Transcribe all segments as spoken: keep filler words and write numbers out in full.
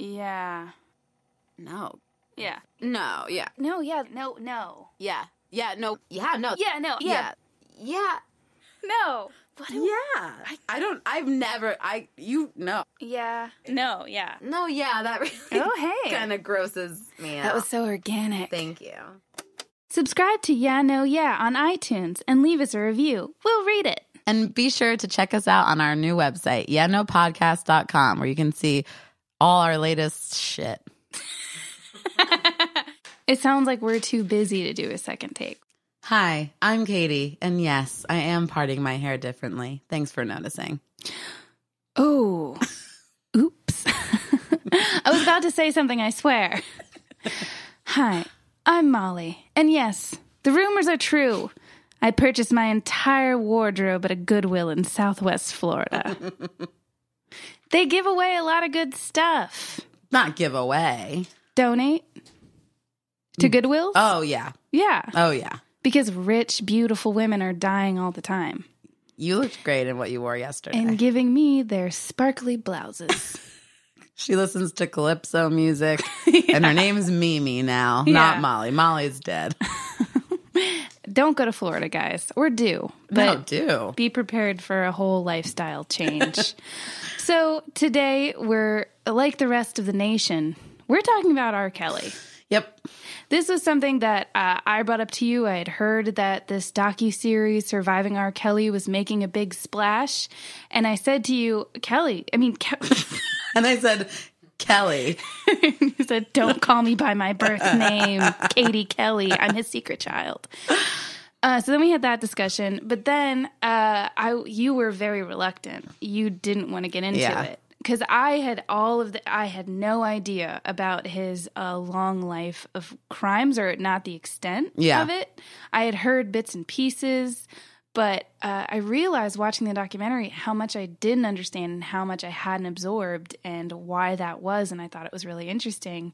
Yeah. No. Yeah. No, yeah. No, yeah. No, no. Yeah. Yeah, no. Yeah, no. Yeah, no. Yeah. Yeah. Yeah. No. What yeah. I, I don't, I've never, I, you, no. Yeah. No, yeah. No, yeah, that really oh, hey. kind of grosses me out. That was so organic. Thank you. Subscribe to Yeah, No, Yeah on iTunes and leave us a review. We'll read it. And be sure to check us out on our new website, yeah no podcast dot com, where you can see all our latest shit. It sounds like we're too busy to do a second take. Hi, I'm Katie, and yes, I am parting my hair differently. Thanks for noticing. Oh, oops. I was about to say something, I swear. Hi, I'm Molly, and yes, the rumors are true. I purchased my entire wardrobe at a Goodwill in Southwest Florida. They give away a lot of good stuff. Not give away. Donate to Goodwill? Oh, yeah. Yeah. Oh, yeah. Because rich, beautiful women are dying all the time. You looked great in what you wore yesterday. And giving me their sparkly blouses. She listens to Calypso music. Yeah. And her name's Mimi now, yeah. Not Molly. Molly's dead. Don't go to Florida, guys. Or do. But no, do. Be prepared for a whole lifestyle change. So today, we're, like the rest of the nation, we're talking about R. Kelly. Yep. This was something that uh, I brought up to you. I had heard that this docuseries, Surviving R. Kelly, was making a big splash. And I said to you, Kelly, I mean, Ke- and I said, Kelly. You said, don't call me by my birth name, Katie Kelly. I'm his secret child. Uh, so then we had that discussion. But then uh, I, you were very reluctant. You didn't want to get into yeah. it. Because I had all of the, I had no idea about his uh, long life of crimes, or not the extent yeah. of it. I had heard bits and pieces, but uh, I realized watching the documentary how much I didn't understand and how much I hadn't absorbed and why that was. And I thought it was really interesting.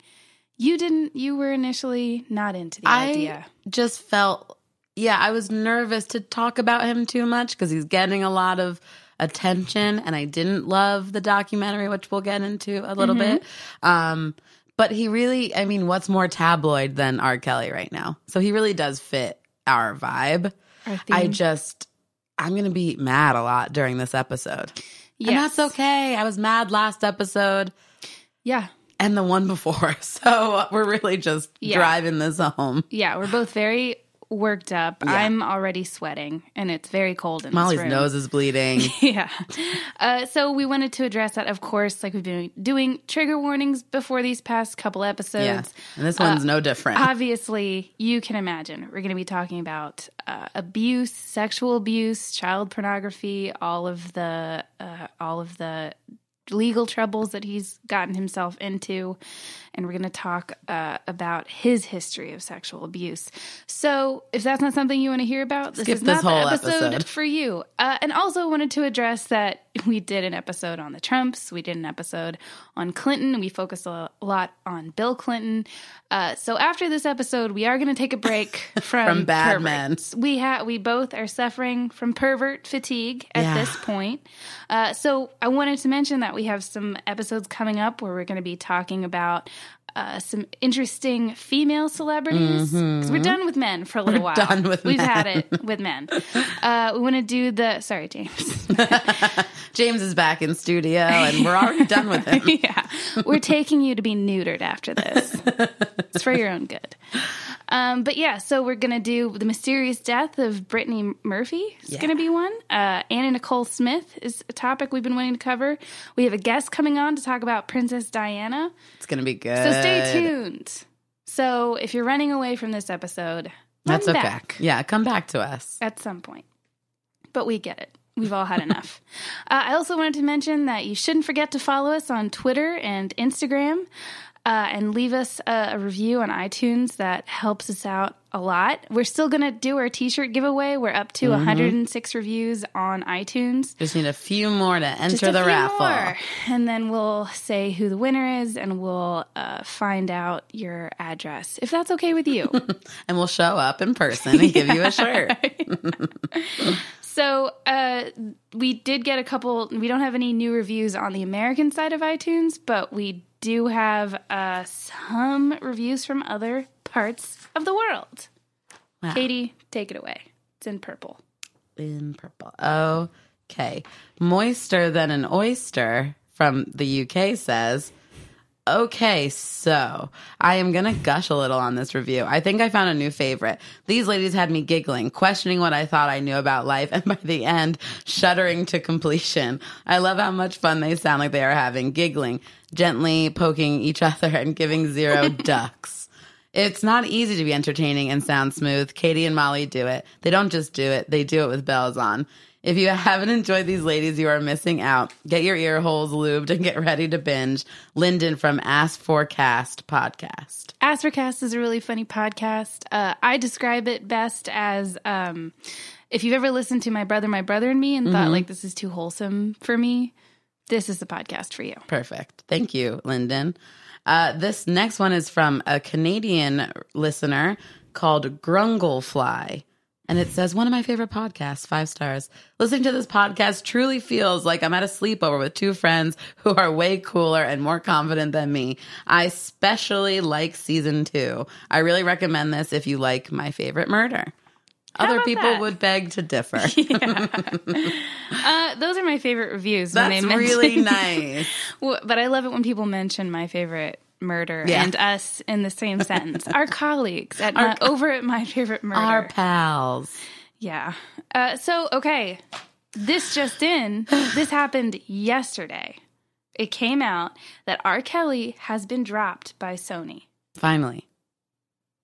You didn't, you were initially not into the I idea. I just felt, yeah, I was nervous to talk about him too much because he's getting a lot of attention, and I didn't love the documentary, which we'll get into a little mm-hmm. bit. Um, but he really, I mean, what's more tabloid than R. Kelly right now? So he really does fit our vibe. Our I just, I'm going to be mad a lot during this episode. Yes. And that's okay. I was mad last episode. Yeah. And the one before. So we're really just yeah. driving this home. Yeah. We're both very worked up. Yeah. I'm already sweating, and it's very cold in Molly's this room. Nose is bleeding. Yeah. Uh, so we wanted to address that, of course, like we've been doing trigger warnings before these past couple episodes. Yeah. And this one's uh, no different. Obviously, you can imagine. We're going to be talking about uh, abuse, sexual abuse, child pornography, all of the uh, all of the legal troubles that he's gotten himself into, and we're going to talk uh, about his history of sexual abuse. So if that's not something you want to hear about, this Skip is this not whole the episode, episode for you. Uh, and also wanted to address that we did an episode on the Trumps, we did an episode on Clinton, we focused a lot on Bill Clinton. Uh, so after this episode, we are going to take a break from, from bad men. We, ha- we both are suffering from pervert fatigue at yeah. this point. Uh, so I wanted to mention that we have some episodes coming up where we're going to be talking about uh, some interesting female celebrities. Because mm-hmm. we're done with men for a little we're while. Done with We've men. had it with men. Uh, we want to do the... Sorry, James. James is back in studio, and we're already done with him. Yeah. We're taking you to be neutered after this. It's for your own good. Um, but yeah, so we're going to do the mysterious death of Brittany Murphy. It's yeah. going to be one. Uh, Anna Nicole Smith is a topic we've been wanting to cover. We have a guest coming on to talk about Princess Diana. It's going to be good. So stay tuned. So if you're running away from this episode, that's okay. Back. Yeah, come back to us. At some point. But we get it. We've all had enough. uh, I also wanted to mention that you shouldn't forget to follow us on Twitter and Instagram. Uh, and leave us a, a review on iTunes. That helps us out a lot. We're still going to do our t-shirt giveaway. We're up to mm-hmm. one hundred six reviews on iTunes. Just need a few more to enter Just a the few raffle. More. And then we'll say who the winner is, and we'll uh, find out your address, if that's okay with you. And we'll show up in person and give you a shirt. So uh, we did get a couple. We don't have any new reviews on the American side of iTunes, but we do have uh, some reviews from other parts of the world. Wow. Katie, take it away. It's in purple. In purple. Okay. Moister Than an Oyster from the U K says, okay, so I am going to gush a little on this review. I think I found a new favorite. These ladies had me giggling, questioning what I thought I knew about life, and by the end, shuddering to completion. I love how much fun they sound like they are having, giggling, gently poking each other, and giving zero ducks. It's not easy to be entertaining and sound smooth. Katie and Molly do it. They don't just do it. They do it with bells on. If you haven't enjoyed these ladies, you are missing out. Get your ear holes lubed and get ready to binge. Lyndon from Ask Forecast podcast. Ask Forecast is a really funny podcast. Uh, I describe it best as um, if you've ever listened to My Brother, My Brother and Me and mm-hmm. thought like this is too wholesome for me, this is the podcast for you. Perfect. Thank you, Lyndon. Uh, this next one is from a Canadian listener called Grunglefly. And it says, one of my favorite podcasts, five stars. Listening to this podcast truly feels like I'm at a sleepover with two friends who are way cooler and more confident than me. I especially like season two. I really recommend this if you like My Favorite Murder. How Other people that? Would beg to differ. Yeah. uh, those are my favorite reviews. That's when they mention- really nice. But I love it when people mention My Favorite Murder yeah. and us in the same sentence. Our colleagues at our, my, over at My Favorite Murder. Our pals. Yeah. Uh, so, okay. This just in. This happened yesterday. It came out that R. Kelly has been dropped by Sony. Finally.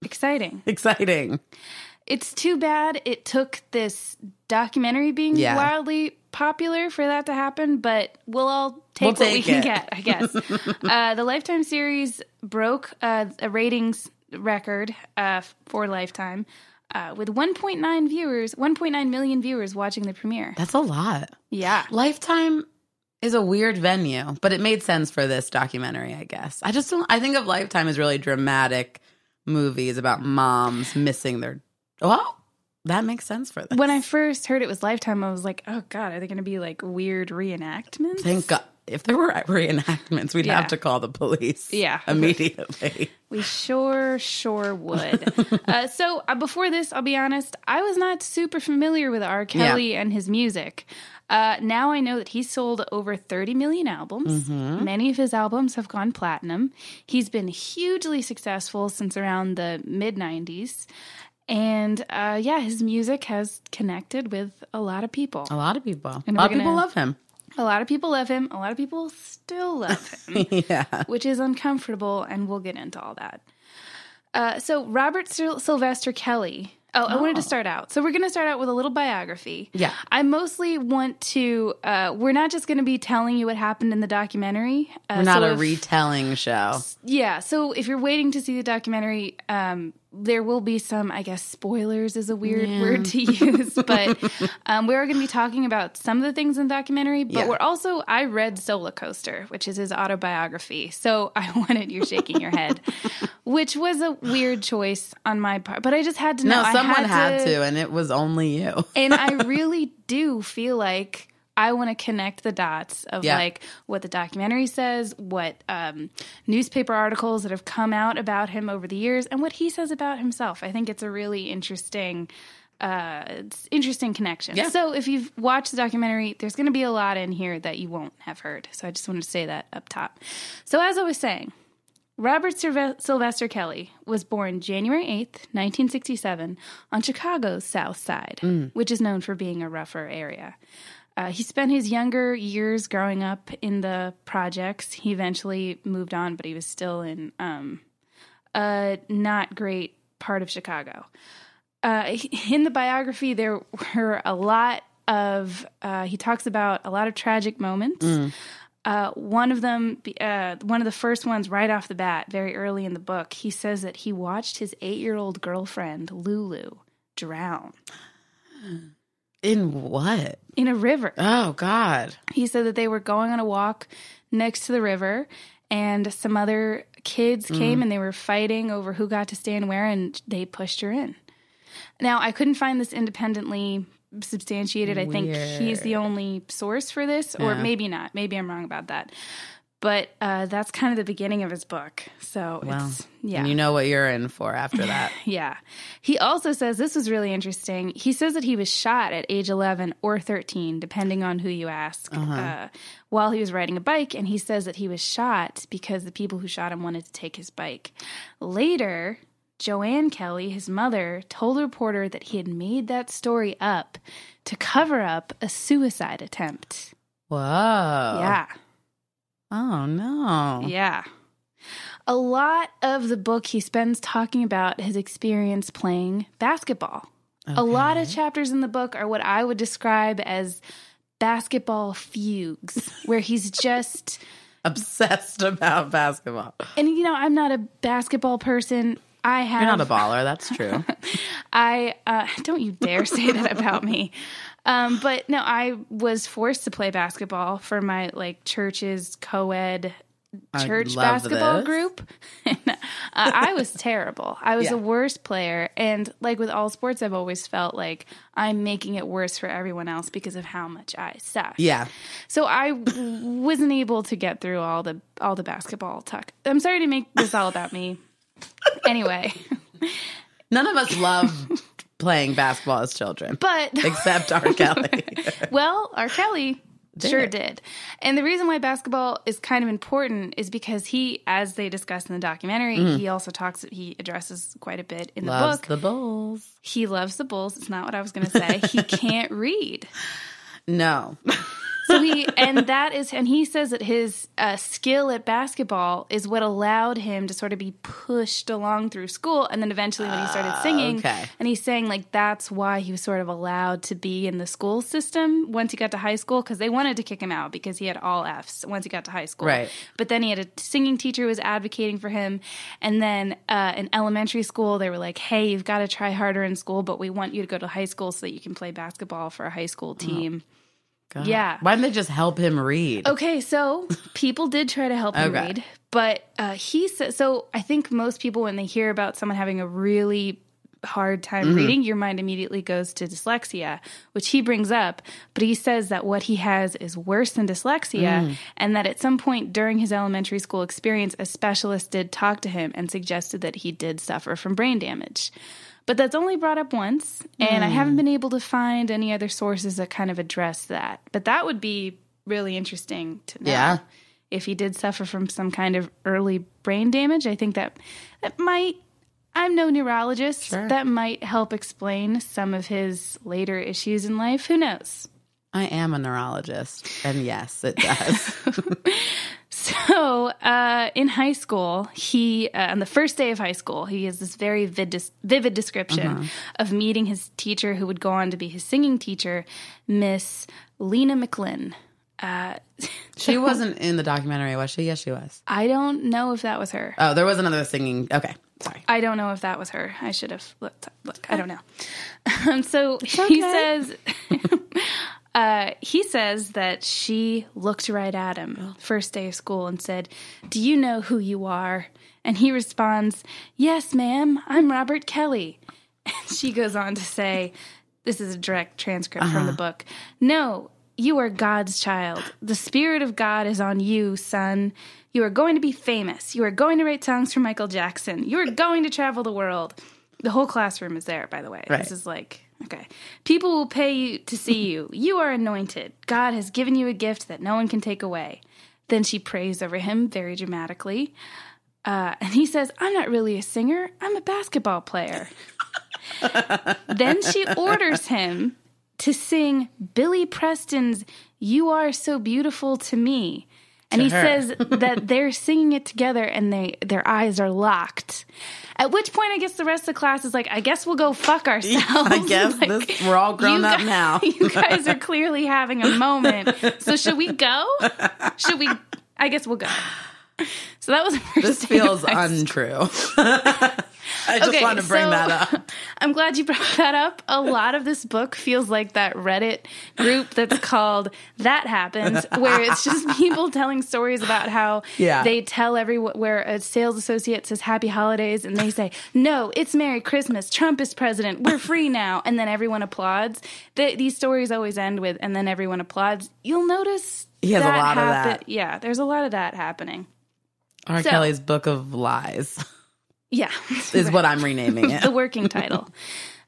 Exciting. Exciting. It's too bad it took this documentary being yeah. wildly popular for that to happen, but we'll all take we'll what take we can it. Get, I guess. uh, the Lifetime series broke uh, a ratings record uh, for Lifetime uh, with one point nine viewers, one point nine million viewers watching the premiere. That's a lot. Yeah. Lifetime is a weird venue, but it made sense for this documentary, I guess. I just don't, I think of Lifetime as really dramatic movies about moms missing their. Well, that makes sense for this. When I first heard it was Lifetime, I was like, oh, God, are they going to be like weird reenactments? Thank God. If there were reenactments, we'd yeah. have to call the police yeah. immediately. We sure, sure would. uh, so uh, before this, I'll be honest, I was not super familiar with R. Kelly yeah. and his music. Uh, now I know that he's sold over thirty million albums. Mm-hmm. Many of his albums have gone platinum. He's been hugely successful since around the mid nineties. And, uh, yeah, his music has connected with a lot of people. A lot of people. And a lot of gonna, people love him. A lot of people love him. A lot of people still love him. yeah. Which is uncomfortable, and we'll get into all that. Uh, so Robert Syl- Sylvester Kelly. Oh, oh, I wanted to start out. So we're going to start out with a little biography. Yeah. I mostly want to, uh, we're not just going to be telling you what happened in the documentary. Uh, we're not so a if, retelling show. Yeah. So if you're waiting to see the documentary, um, there will be some, I guess, spoilers is a weird yeah. word to use. But um, we're going to be talking about some of the things in the documentary. But yeah. we're also, I read Solar Coaster, which is his autobiography. So I wanted, you're shaking your head, which was a weird choice on my part. But I just had to know. No, someone I had, had to, to, and it was only you. And I really do feel like I want to connect the dots of yeah. like what the documentary says, what um, newspaper articles that have come out about him over the years, and what he says about himself. I think it's a really interesting, uh, it's interesting connection. Yeah. So if you've watched the documentary, there's going to be a lot in here that you won't have heard. So I just wanted to say that up top. So as I was saying, Robert Sylvester Kelly was born January eighth, nineteen sixty-seven, on Chicago's South Side, mm. which is known for being a rougher area. Uh, he spent his younger years growing up in the projects. He eventually moved on, but he was still in um, a not great part of Chicago. Uh, in the biography, there were a lot of, uh, he talks about a lot of tragic moments. Mm. Uh, one of them, uh, one of the first ones right off the bat, very early in the book, he says that he watched his eight-year-old girlfriend, Lulu, drown. In what? In a river. Oh, God. He said that they were going on a walk next to the river, and some other kids came mm. and they were fighting over who got to stand where, and they pushed her in. Now, I couldn't find this independently substantiated. Weird. I think he's the only source for this, or yeah. maybe not. Maybe I'm wrong about that. But uh, that's kind of the beginning of his book. So well, it's, yeah. And you know what you're in for after that. Yeah. He also says, this was really interesting, he says that he was shot at age eleven or thirteen, depending on who you ask, uh-huh. uh, while he was riding a bike. And he says that he was shot because the people who shot him wanted to take his bike. Later, Joanne Kelly, his mother, told a reporter that he had made that story up to cover up a suicide attempt. Whoa. Yeah. Oh, no. Yeah. A lot of the book he spends talking about his experience playing basketball. Okay. A lot of chapters in the book are what I would describe as basketball fugues, where he's just... obsessed about basketball. And, you know, I'm not a basketball person. I have... You're not a baller, that's true. I... Uh, don't you dare say that about me. Um, but no, I was forced to play basketball for my like church's co-ed church basketball this. group. And, uh, I was terrible. I was yeah. the worst player. And like with all sports, I've always felt like I'm making it worse for everyone else because of how much I suck. Yeah. So I wasn't able to get through all the, all the basketball talk. I'm sorry to make this all about me. Anyway. None of us love playing basketball as children, but except R. Kelly. Well, R. Kelly did. sure did. And the reason why basketball is kind of important is because he, as they discuss in the documentary, mm. he also talks, he addresses quite a bit in loves the book. Loves the Bulls. He loves the Bulls. It's not what I was going to say. He can't read. No. So he, and that is, and he says that his uh, skill at basketball is what allowed him to sort of be pushed along through school. And then eventually when he started singing, uh, okay. and he's saying like that's why he was sort of allowed to be in the school system once he got to high school, because they wanted to kick him out because he had all Fs once he got to high school. Right. But then he had a singing teacher who was advocating for him. And then uh, in elementary school, they were like, hey, you've got to try harder in school, but we want you to go to high school so that you can play basketball for a high school team. Oh. God. Yeah. Why didn't they just help him read? Okay, so people did try to help him okay. read, but uh, he said, so I think most people, when they hear about someone having a really hard time mm-hmm. reading, your mind immediately goes to dyslexia, which he brings up, but he says that what he has is worse than dyslexia, mm. and that at some point during his elementary school experience, a specialist did talk to him and suggested that he did suffer from brain damage. But that's only brought up once, and mm. I haven't been able to find any other sources that kind of address that. But that would be really interesting to know yeah. if he did suffer from some kind of early brain damage. I think that that might – I'm no neurologist. Sure. That might help explain some of his later issues in life. Who knows? I am a neurologist, and yes, it does. So uh, in high school, he uh, on the first day of high school, he has this very vid- vivid description uh-huh. of meeting his teacher who would go on to be his singing teacher, Miss Lena McLin. Uh, she wasn't in the documentary, was she? Yes, she was. I don't know if that was her. Oh, there was another singing. Okay. Sorry. I don't know if that was her. I should have looked. Look, I don't know. Um, so it's okay. he says... Uh, he says that she looked right at him first day of school and said, "Do you know who you are?" And he responds, "Yes, ma'am, I'm Robert Kelly." And she goes on to say, this is a direct transcript uh-huh. from the book, "No, you are God's child. The Spirit of God is on you, son. You are going to be famous. You are going to write songs for Michael Jackson. You are going to travel the world." The whole classroom is there, by the way. Right. This is like... Okay. "People will pay you to see you. You are anointed. God has given you a gift that no one can take away." Then she prays over him very dramatically. Uh, and he says, "I'm not really a singer. I'm a basketball player." Then she orders him to sing Billy Preston's "You Are So Beautiful to Me." And he her. says that they're singing it together and they their eyes are locked. At which point, I guess the rest of the class is like, I guess we'll go fuck ourselves. I guess like, this, we're all grown up guys, now. You guys are clearly having a moment. So should we go? Should we? I guess we'll go. So that was the first This feels untrue. I just okay, want to bring so, that up. I'm glad you brought that up. A lot of this book feels like that Reddit group that's called That Happens, where it's just people telling stories about how yeah. they tell everyone, where a sales associate says happy holidays and they say, no, it's Merry Christmas, Trump is president, we're free now, and then everyone applauds. They, these stories always end with, and then everyone applauds. You'll notice he has that a lot happen- of that. Yeah, there's a lot of that happening. R. So, Kelly's Book of Lies. Yeah. Is right. What I'm renaming it. The working title.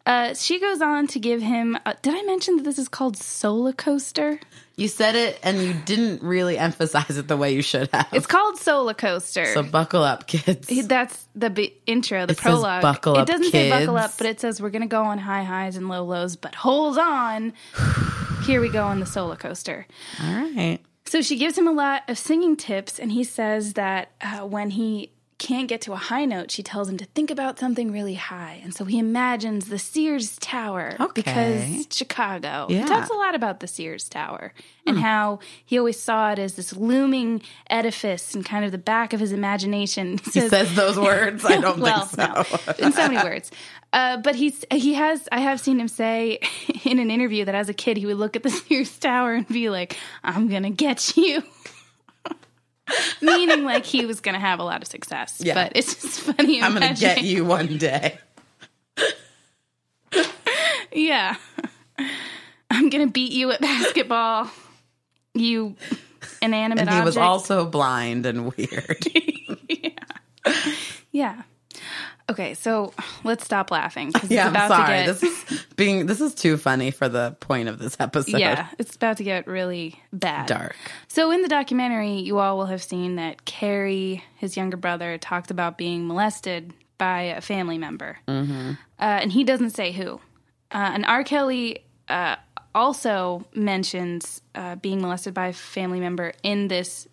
Uh, she goes on to give him... A, did I mention that this is called Solar Coaster? You said it, and you didn't really emphasize it the way you should have. It's called Solar Coaster. So buckle up, kids. That's the b- intro, the it prologue. Says buckle up, It doesn't kids. Say buckle up, but it says we're going to go on high highs and low lows, but hold on. Here we go on the Solar Coaster. All right. So she gives him a lot of singing tips, and he says that uh, when he... can't get to a high note, she tells him to think about something really high. And so he imagines the Sears Tower okay. because Chicago. Yeah. He talks a lot about the Sears Tower mm. and how he always saw it as this looming edifice and kind of the back of his imagination. He says, he says those words? I don't well, think so. No. In so many words. Uh, but he's he has, I have seen him say in an interview that as a kid, he would look at the Sears Tower and be like, I'm going to get you. Meaning like he was going to have a lot of success. Yeah. But it's just funny. I'm going to get you one day. Yeah. I'm going to beat you at basketball, you inanimate and he object. Was also blind and weird. Yeah. Yeah. Okay, so let's stop laughing. Yeah, it's about I'm sorry. To get... This is being this is too funny for the point of this episode. Yeah, it's about to get really bad, dark. So in the documentary, you all will have seen that Carrie, his younger brother, talked about being molested by a family member, mm-hmm. uh, and he doesn't say who. Uh, and R. Kelly uh, also mentions uh, being molested by a family member in this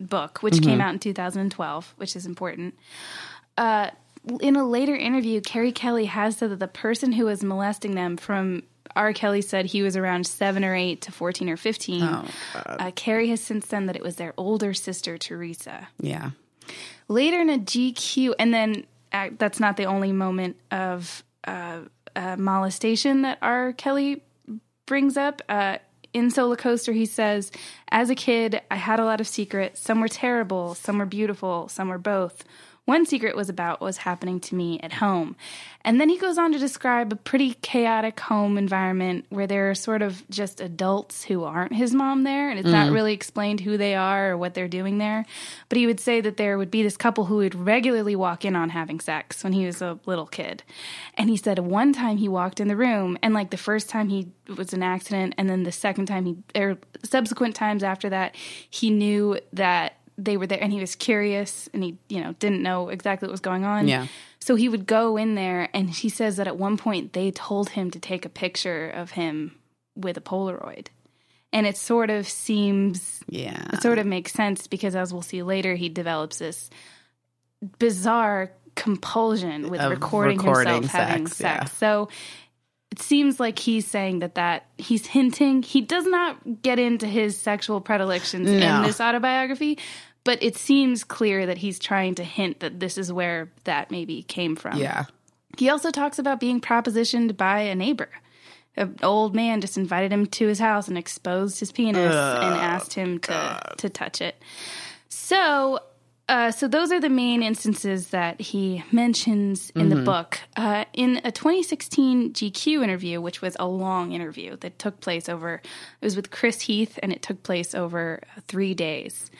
book, which mm-hmm. came out in two thousand twelve, which is important. Uh, In a later interview, Carrie Kelly has said that the person who was molesting them from R. Kelly said he was around seven or eight to fourteen or fifteen. Oh, uh, Carrie has since said that it was their older sister, Teresa. Yeah. Later in a G Q, and then uh, that's not the only moment of uh, uh, molestation that R. Kelly brings up. Uh, in Solar Coaster, he says, as a kid, I had a lot of secrets. Some were terrible. Some were beautiful. Some were both. One secret was about what was happening to me at home. And then he goes on to describe a pretty chaotic home environment where there are sort of just adults who aren't his mom there, and it's mm. not really explained who they are or what they're doing there. But he would say that there would be this couple who would regularly walk in on having sex when he was a little kid. And he said one time he walked in the room, and like the first time he it was an accident, and then the second time he, or subsequent times after that, he knew that they were there, and he was curious, and he, you know, didn't know exactly what was going on. Yeah. So he would go in there, and he says that at one point they told him to take a picture of him with a Polaroid. And it sort of seems, yeah, it sort of makes sense because, as we'll see later, he develops this bizarre compulsion with recording, recording himself sex, having sex. Yeah. So it seems like he's saying that that he's hinting. He does not get into his sexual predilections no. in this autobiography, but it seems clear that he's trying to hint that this is where that maybe came from. Yeah. He also talks about being propositioned by a neighbor. An old man just invited him to his house and exposed his penis oh, and asked him to, to touch it. So... Uh, so those are the main instances that he mentions in mm-hmm. the book. Uh, in a twenty sixteen G Q interview, which was a long interview that took place over, it was with Chris Heath, and it took place over three days.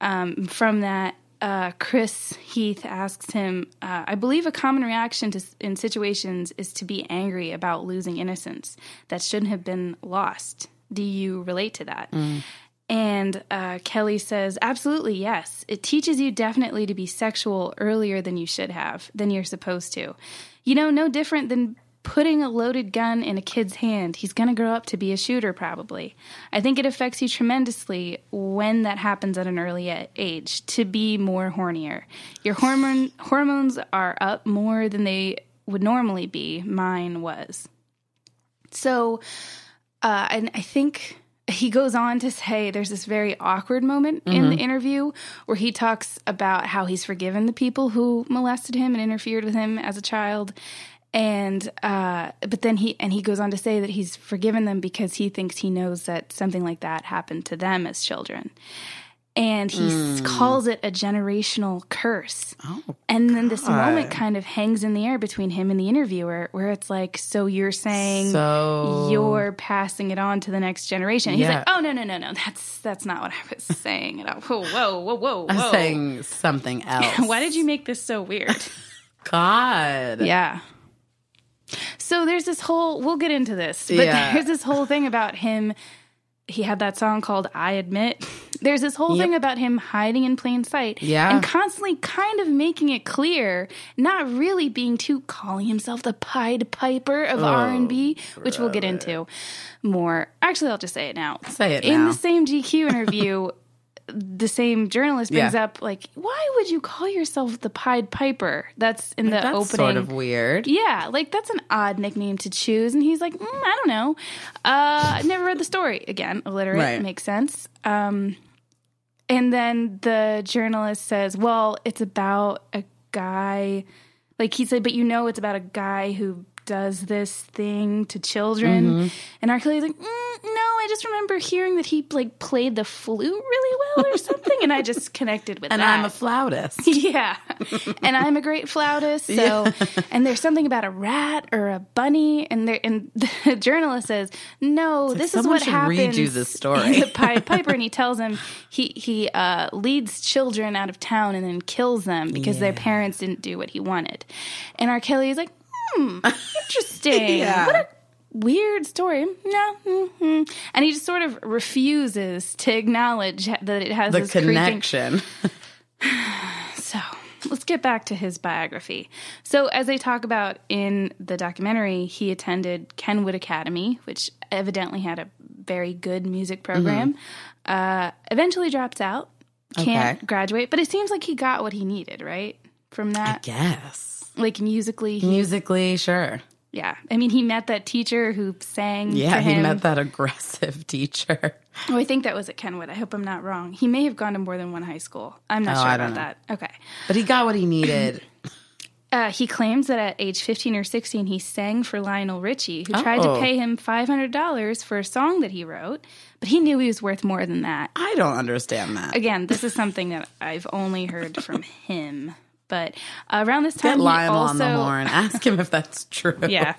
Um, from that, uh, Chris Heath asks him, uh, I believe a common reaction to, in situations is to be angry about losing innocence that shouldn't have been lost. Do you relate to that? Mm. And uh, Kelly says, absolutely, yes. It teaches you definitely to be sexual earlier than you should have, than you're supposed to. You know, no different than putting a loaded gun in a kid's hand. He's going to grow up to be a shooter, probably. I think it affects you tremendously when that happens at an early age, to be more hornier. Your hormone hormones are up more than they would normally be. Mine was. So, uh, and I think... He goes on to say there's this very awkward moment mm-hmm. in the interview where he talks about how he's forgiven the people who molested him and interfered with him as a child. And uh, but then he and he goes on to say that he's forgiven them because he thinks he knows that something like that happened to them as children. And he mm. calls it a generational curse. Oh, and then God. This moment kind of hangs in the air between him and the interviewer where it's like, so you're saying so... you're passing it on to the next generation. And yeah. He's like, oh, no, no, no, no. That's that's not what I was saying at all. Whoa, whoa, whoa, whoa. I was saying something else. Why did you make this so weird? God. Yeah. So there's this whole, we'll get into this, but yeah. there's this whole thing about him. He had that song called I Admit. There's this whole yep. thing about him hiding in plain sight yeah. and constantly kind of making it clear, not really being too, calling himself the Pied Piper of oh, R and B, which brother. We'll get into more. Actually, I'll just say it now. Say it in now. In the same G Q interview, the same journalist brings yeah. up, like, why would you call yourself the Pied Piper? That's in the that's opening. That's sort of weird. Yeah, like, that's an odd nickname to choose. And he's like, mm, I don't know. Uh, I never read the story. Again, illiterate. Right. Makes sense. Um, and then the journalist says, well, it's about a guy. Like, he said, but you know it's about a guy who does this thing to children. Mm-hmm. And R. Kelly's like, mm, no, I just remember hearing that he like played the flute really well or something. And I just connected with and that. And I'm a flautist. Yeah. And I'm a great flautist. So, yeah. And there's something about a rat or a bunny. And, there, and the journalist says, no, like, this is what happens. Someone should redo this story. The Pied Piper. And he tells him he, he uh, leads children out of town and then kills them because yeah. their parents didn't do what he wanted. And R. Kelly's like, Hmm, interesting. yeah. What a weird story. No, mm-hmm. And he just sort of refuses to acknowledge that it has the this connection. So let's get back to his biography. So as they talk about in the documentary, he attended Kenwood Academy, which evidently had a very good music program. Mm-hmm. Uh, eventually drops out, can't okay. graduate, but it seems like he got what he needed, right? From that, I guess. Like musically, he, musically, sure, yeah. I mean, he met that teacher who sang. Yeah, to him. He met that aggressive teacher. Oh, I think that was at Kenwood. I hope I'm not wrong. He may have gone to more than one high school. I'm not oh, sure I about don't know. that. Okay, but he got what he needed. uh, he claims that at age fifteen or sixteen, he sang for Lionel Richie, who oh. tried to pay him five hundred dollars for a song that he wrote, but he knew he was worth more than that. I don't understand that. Again, this is something that I've only heard from him. But uh, around this time, get Lionel also, on the horn. Ask him if that's true. Yeah.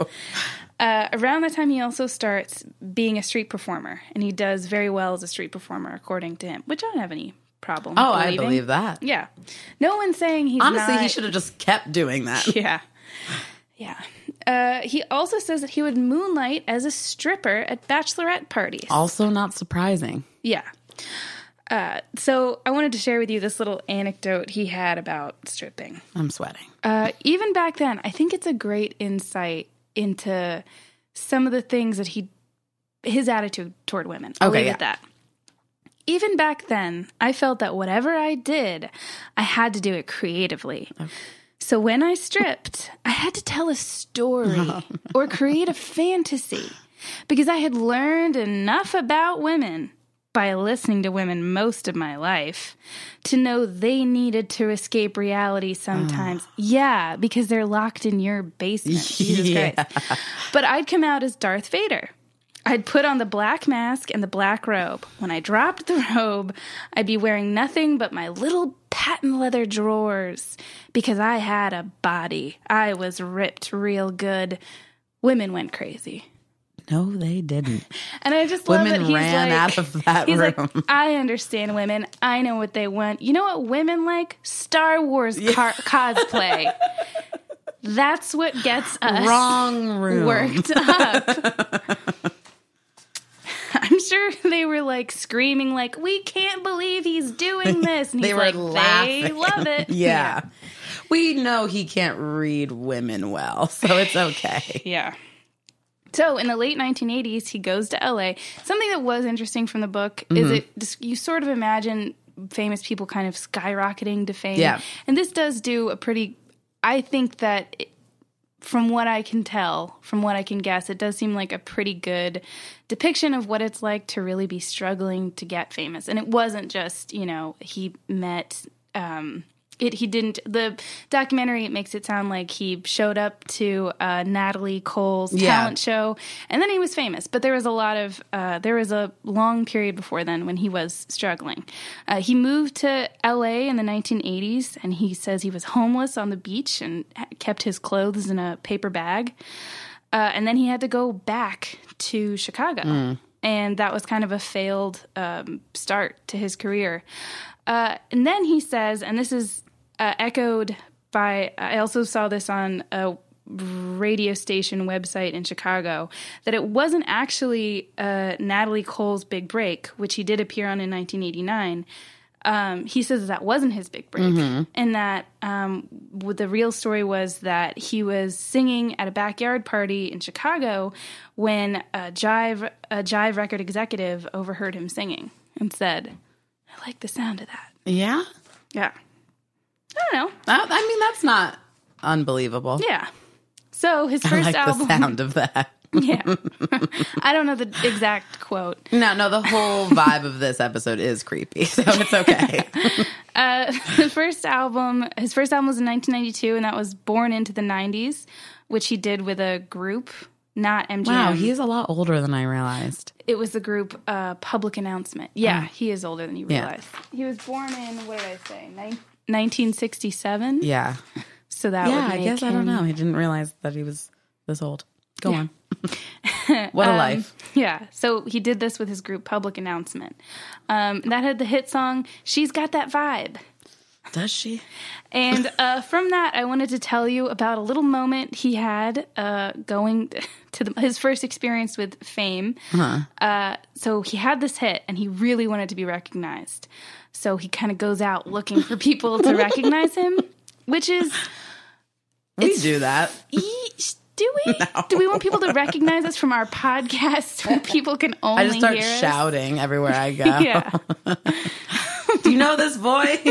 Uh, around that time, he also starts being a street performer, and he does very well as a street performer, according to him. Which I don't have any problem. Oh, believing. I believe that. Yeah. No one's saying he's honestly, not. Honestly, he should have just kept doing that. Yeah. Yeah. Uh, he also says that he would moonlight as a stripper at bachelorette parties. Also, not surprising. Yeah. Uh, so I wanted to share with you this little anecdote he had about stripping. I'm sweating. Uh, even back then, I think it's a great insight into some of the things that he, his attitude toward women. I'll okay, leave yeah. it at that. Even back then, I felt that whatever I did, I had to do it creatively. Okay. So when I stripped, I had to tell a story oh. or create a fantasy because I had learned enough about women by listening to women most of my life, to know they needed to escape reality sometimes. Oh. Yeah, because they're locked in your basement. Jesus yeah. Christ. But I'd come out as Darth Vader. I'd put on the black mask and the black robe. When I dropped the robe, I'd be wearing nothing but my little patent leather drawers because I had a body. I was ripped real good. Women went crazy. No, they didn't. And I just love women that he's ran like, out of that he's room. Like, I understand women. I know what they want. You know what women like? Star Wars yeah. car- cosplay. That's what gets us wrong room worked up. I'm sure they were like screaming, like, "We can't believe he's doing this!" And he's they were like, laughing. "They love it." Yeah. yeah, we know he can't read women well, so it's okay. yeah. So in the late nineteen eighties, he goes to L A. Something that was interesting from the book mm-hmm. is it you sort of imagine famous people kind of skyrocketing to fame. Yeah. And this does do a pretty – I think that it, from what I can tell, from what I can guess, it does seem like a pretty good depiction of what it's like to really be struggling to get famous. And it wasn't just, you know, he met um, – it he didn't. The documentary, it makes it sound like he showed up to uh, Natalie Cole's yeah. talent show, and then he was famous. But there was a lot of uh, there was a long period before then when he was struggling. Uh, he moved to L A in the nineteen eighties, and he says he was homeless on the beach and kept his clothes in a paper bag. Uh, and then he had to go back to Chicago. Mm. And that was kind of a failed um, start to his career. Uh, and then he says, and this is uh, echoed by, I also saw this on a radio station website in Chicago, that it wasn't actually uh, Natalie Cole's big break, which he did appear on in nineteen eighty-nine. Um, he says that wasn't his big break, mm-hmm. and that um, the real story was that he was singing at a backyard party in Chicago when a Jive, a Jive record executive overheard him singing and said, "I like the sound of that." Yeah? Yeah. I don't know. I, I mean, that's not unbelievable. Yeah. So his first I like album. The sound of that. Yeah. I don't know the exact quote. No, no, the whole vibe of this episode is creepy, so it's okay. uh, the first album, his first album was in nineteen ninety-two, and that was Born Into the nineties, which he did with a group, not M G M. Wow, he's a lot older than I realized. It was the group uh, Public Announcement. Yeah, uh, he is older than you realize. Yeah. He was born in, what did I say, Nin- nineteen sixty-seven? Yeah. So that yeah, would make I guess him... I don't know. I didn't realize that he was this old. Go yeah. on. What a um, life. Yeah. So he did this with his group Public Announcement. Um, that had the hit song, She's Got That Vibe. Does she? And uh, from that, I wanted to tell you about a little moment he had uh, going to the, his first experience with fame. Uh-huh. Uh, so he had this hit, and he really wanted to be recognized. So he kind of goes out looking for people to recognize him, which is... We do that. E- Do we? No. Do we want people to recognize us from our podcast so people can only hear us? I just start shouting everywhere I go. Yeah. Do you know this voice?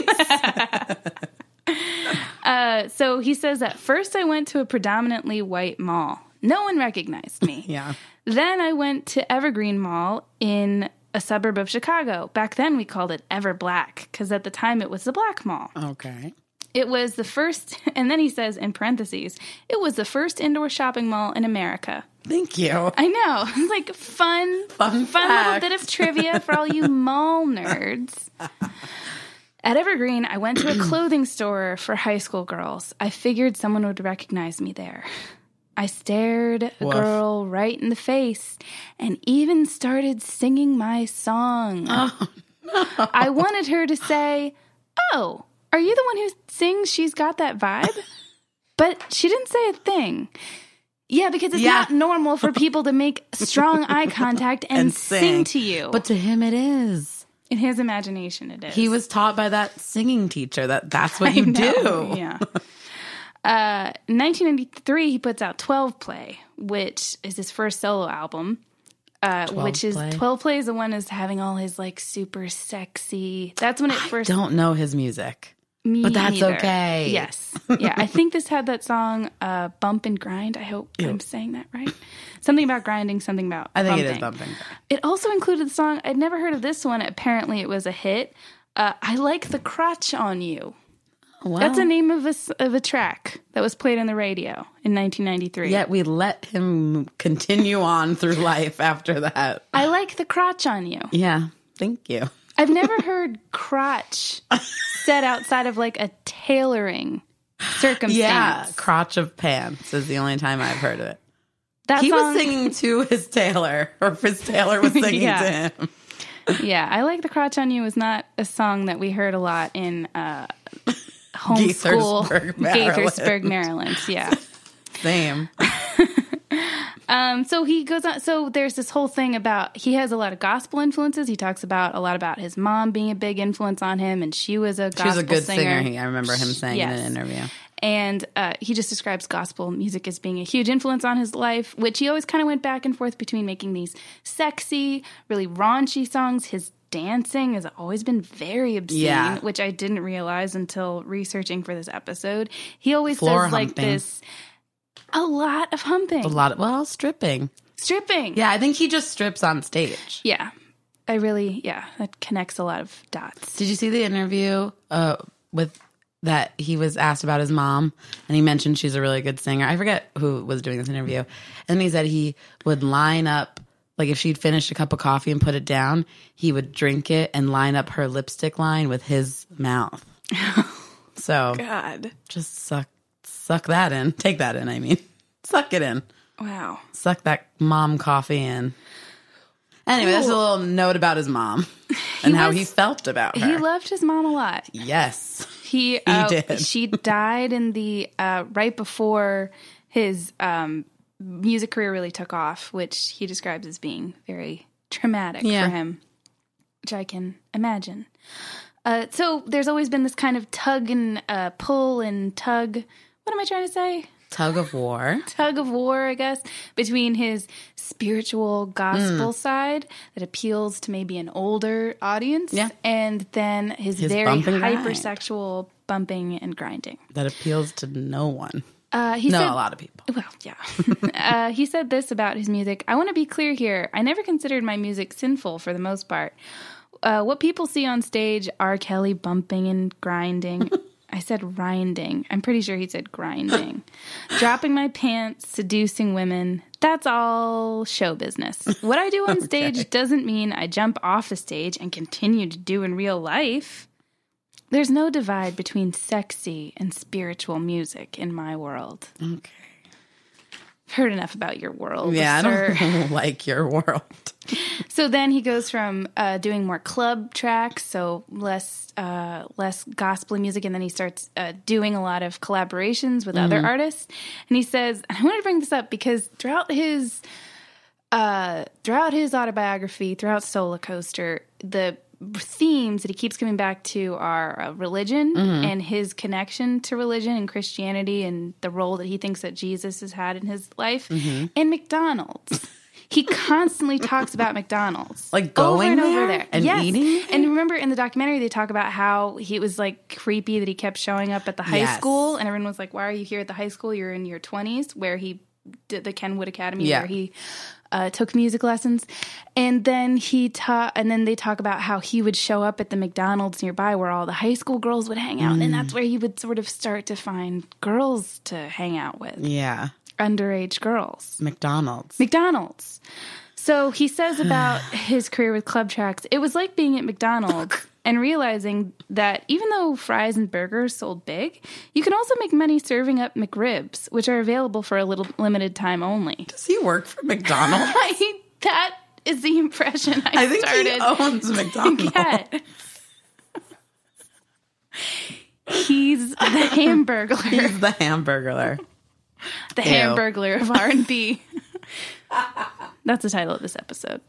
uh, so he says, at first I went to a predominantly white mall. No one recognized me. Yeah. Then I went to Evergreen Mall in a suburb of Chicago. Back then we called it Ever Black because at the time it was the Black Mall. Okay. It was the first, and then he says in parentheses, it was the first indoor shopping mall in America. Thank you. I know. It's like fun, fun, fun little bit of trivia for all you mall nerds. At Evergreen, I went to a clothing store for high school girls. I figured someone would recognize me there. I stared a Woof. girl right in the face and even started singing my song. Oh, no. I wanted her to say, "Oh, are you the one who sings She's Got That Vibe?" But she didn't say a thing. Yeah, because it's yeah. not normal for people to make strong eye contact and, and sing. sing to you. But to him it is. In his imagination it is. He was taught by that singing teacher that that's what you do. Yeah. Uh, in nineteen ninety-three, he puts out twelve play, which is his first solo album. Uh, which is play. twelve play is the one is having all his like super sexy. That's when it I first. I don't know his music. Me but that's either. Okay. Yes. Yeah. I think this had that song, uh, Bump and Grind. I hope Ew. I'm saying that right. Something about grinding, something about I think bumping. It is bumping. It also included the song. I'd never heard of this one. Apparently it was a hit. Uh, I Like the Crotch on You. Wow. That's the name of a, of a track that was played on the radio in nineteen ninety-three. Yet we let him continue on through life after that. I Like the Crotch on You. Yeah. Thank you. I've never heard crotch said outside of like a tailoring circumstance. Yeah, crotch of pants is the only time I've heard of it. That he song... was singing to his tailor, or his tailor was singing yeah. to him. Yeah, I Like the Crotch on You was not a song that we heard a lot in uh, homeschool Gaithersburg, Maryland. Gaithersburg, Maryland. Yeah. Same. Um, so he goes on. So there's this whole thing about he has a lot of gospel influences. He talks about a lot about his mom being a big influence on him, and she was a gospel singer. She was a good singer. singer. I remember him saying yes. in an interview. And uh, he just describes gospel music as being a huge influence on his life, which he always kind of went back and forth between making these sexy, really raunchy songs. His dancing has always been very obscene, yeah. which I didn't realize until researching for this episode. He always Floor does humping. Like this. A lot of humping. A lot of, well, stripping. Stripping. Yeah, I think he just strips on stage. Yeah. I really, yeah, that connects a lot of dots. Did you see the interview uh, with that he was asked about his mom, and he mentioned she's a really good singer. I forget who was doing this interview. And he said he would line up, like if she'd finished a cup of coffee and put it down, he would drink it and line up her lipstick line with his mouth. So God, just suck, suck that in. Take that in, I mean. Suck it in. Wow. Suck that mom coffee in. Anyway, that's a little note about his mom and he how was, he felt about her. He loved his mom a lot. Yes. He, he uh, did. She died in the uh, right before his um, music career really took off, which he describes as being very traumatic yeah. for him, which I can imagine. Uh, so there's always been this kind of tug and uh, pull and tug. What am I trying to say? Tug of war. Tug of war, I guess, between his spiritual gospel mm. side that appeals to maybe an older audience yeah. and then his, his very bump hypersexual grind. bumping and grinding. That appeals to no one. Uh, he no, said, a lot of people. Well, yeah. uh, he said this about his music. I want to be clear here. I never considered my music sinful for the most part. Uh, what people see on stage are Kelly bumping and grinding. I said grinding. I'm pretty sure he said grinding. Dropping my pants, seducing women. That's all show business. What I do on okay. stage doesn't mean I jump off the stage and continue to do in real life. There's no divide between sexy and spiritual music in my world. Okay. I've heard enough about your world. Yeah, sir. I don't like your world. So then he goes from uh, doing more club tracks, so less uh, less gospel music, and then he starts uh, doing a lot of collaborations with mm-hmm. other artists. And he says, and I wanted to bring this up because throughout his uh, throughout his autobiography, throughout Solar Coaster, the themes that he keeps coming back to are uh, religion mm-hmm. and his connection to religion and Christianity and the role that he thinks that Jesus has had in his life mm-hmm. and McDonald's. He constantly talks about McDonald's. Like going over and there, over there. and yes. eating? And remember in the documentary, they talk about how he was like creepy that he kept showing up at the high yes. school. And everyone was like, why are you here at the high school? You're in your twenties, where he did the Kenwood Academy, yeah. where he uh, took music lessons. And then he taught, and then they talk about how he would show up at the McDonald's nearby where all the high school girls would hang out. Mm. And that's where he would sort of start to find girls to hang out with. Yeah. Underage girls. McDonald's. McDonald's. So he says about his career with club tracks, it was like being at McDonald's and realizing that even though fries and burgers sold big, you can also make money serving up McRibs, which are available for a little limited time only. Does he work for McDonald's? I, that is the impression I, I think started he owns McDonald's. Get. He's the Hamburglar. He's the Hamburglar. The Ew. Hamburglar of R and B. That's the title of this episode.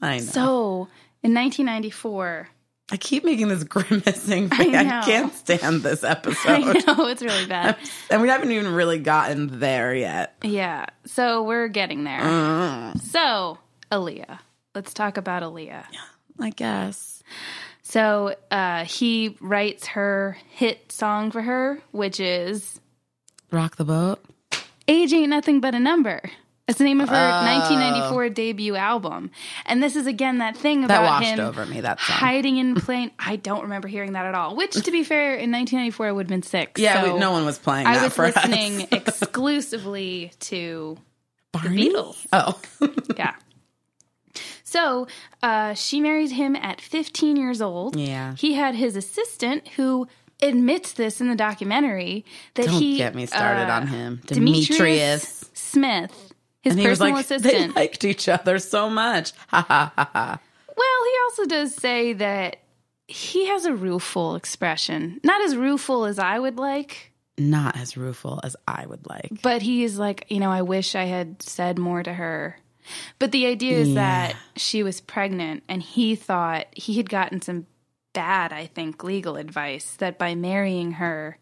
I know. So, in nineteen ninety-four... I keep making this grimacing thing. I, I can't stand this episode. I know, it's really bad. And we haven't even really gotten there yet. Yeah, so we're getting there. Mm. So, Aaliyah. Let's talk about Aaliyah. Yeah, I guess. So, uh, he writes her hit song for her, which is... Rock the Boat. Age Ain't Nothing But a Number. That's the name of her oh. nineteen ninety-four debut album. And this is, again, that thing about that washed him over me, that song. Hiding in plain. I don't remember hearing that at all, which, to be fair, in nineteen ninety-four, I would have been six. Yeah, so we, no one was playing I that was for listening us. exclusively to Barney? The Beatles. Oh. Yeah. So uh, she married him at fifteen years old. Yeah. He had his assistant who... admits this in the documentary that Don't he get me started uh, on him, Demetrius, Demetrius Smith, his personal was like, assistant. They liked each other so much. Ha ha ha ha. Well, he also does say that he has a rueful expression, not as rueful as I would like, not as rueful as I would like, but he is like, you know, I wish I had said more to her. But the idea is yeah. that she was pregnant, and he thought he had gotten some. Bad, I think, legal advice that by marrying her,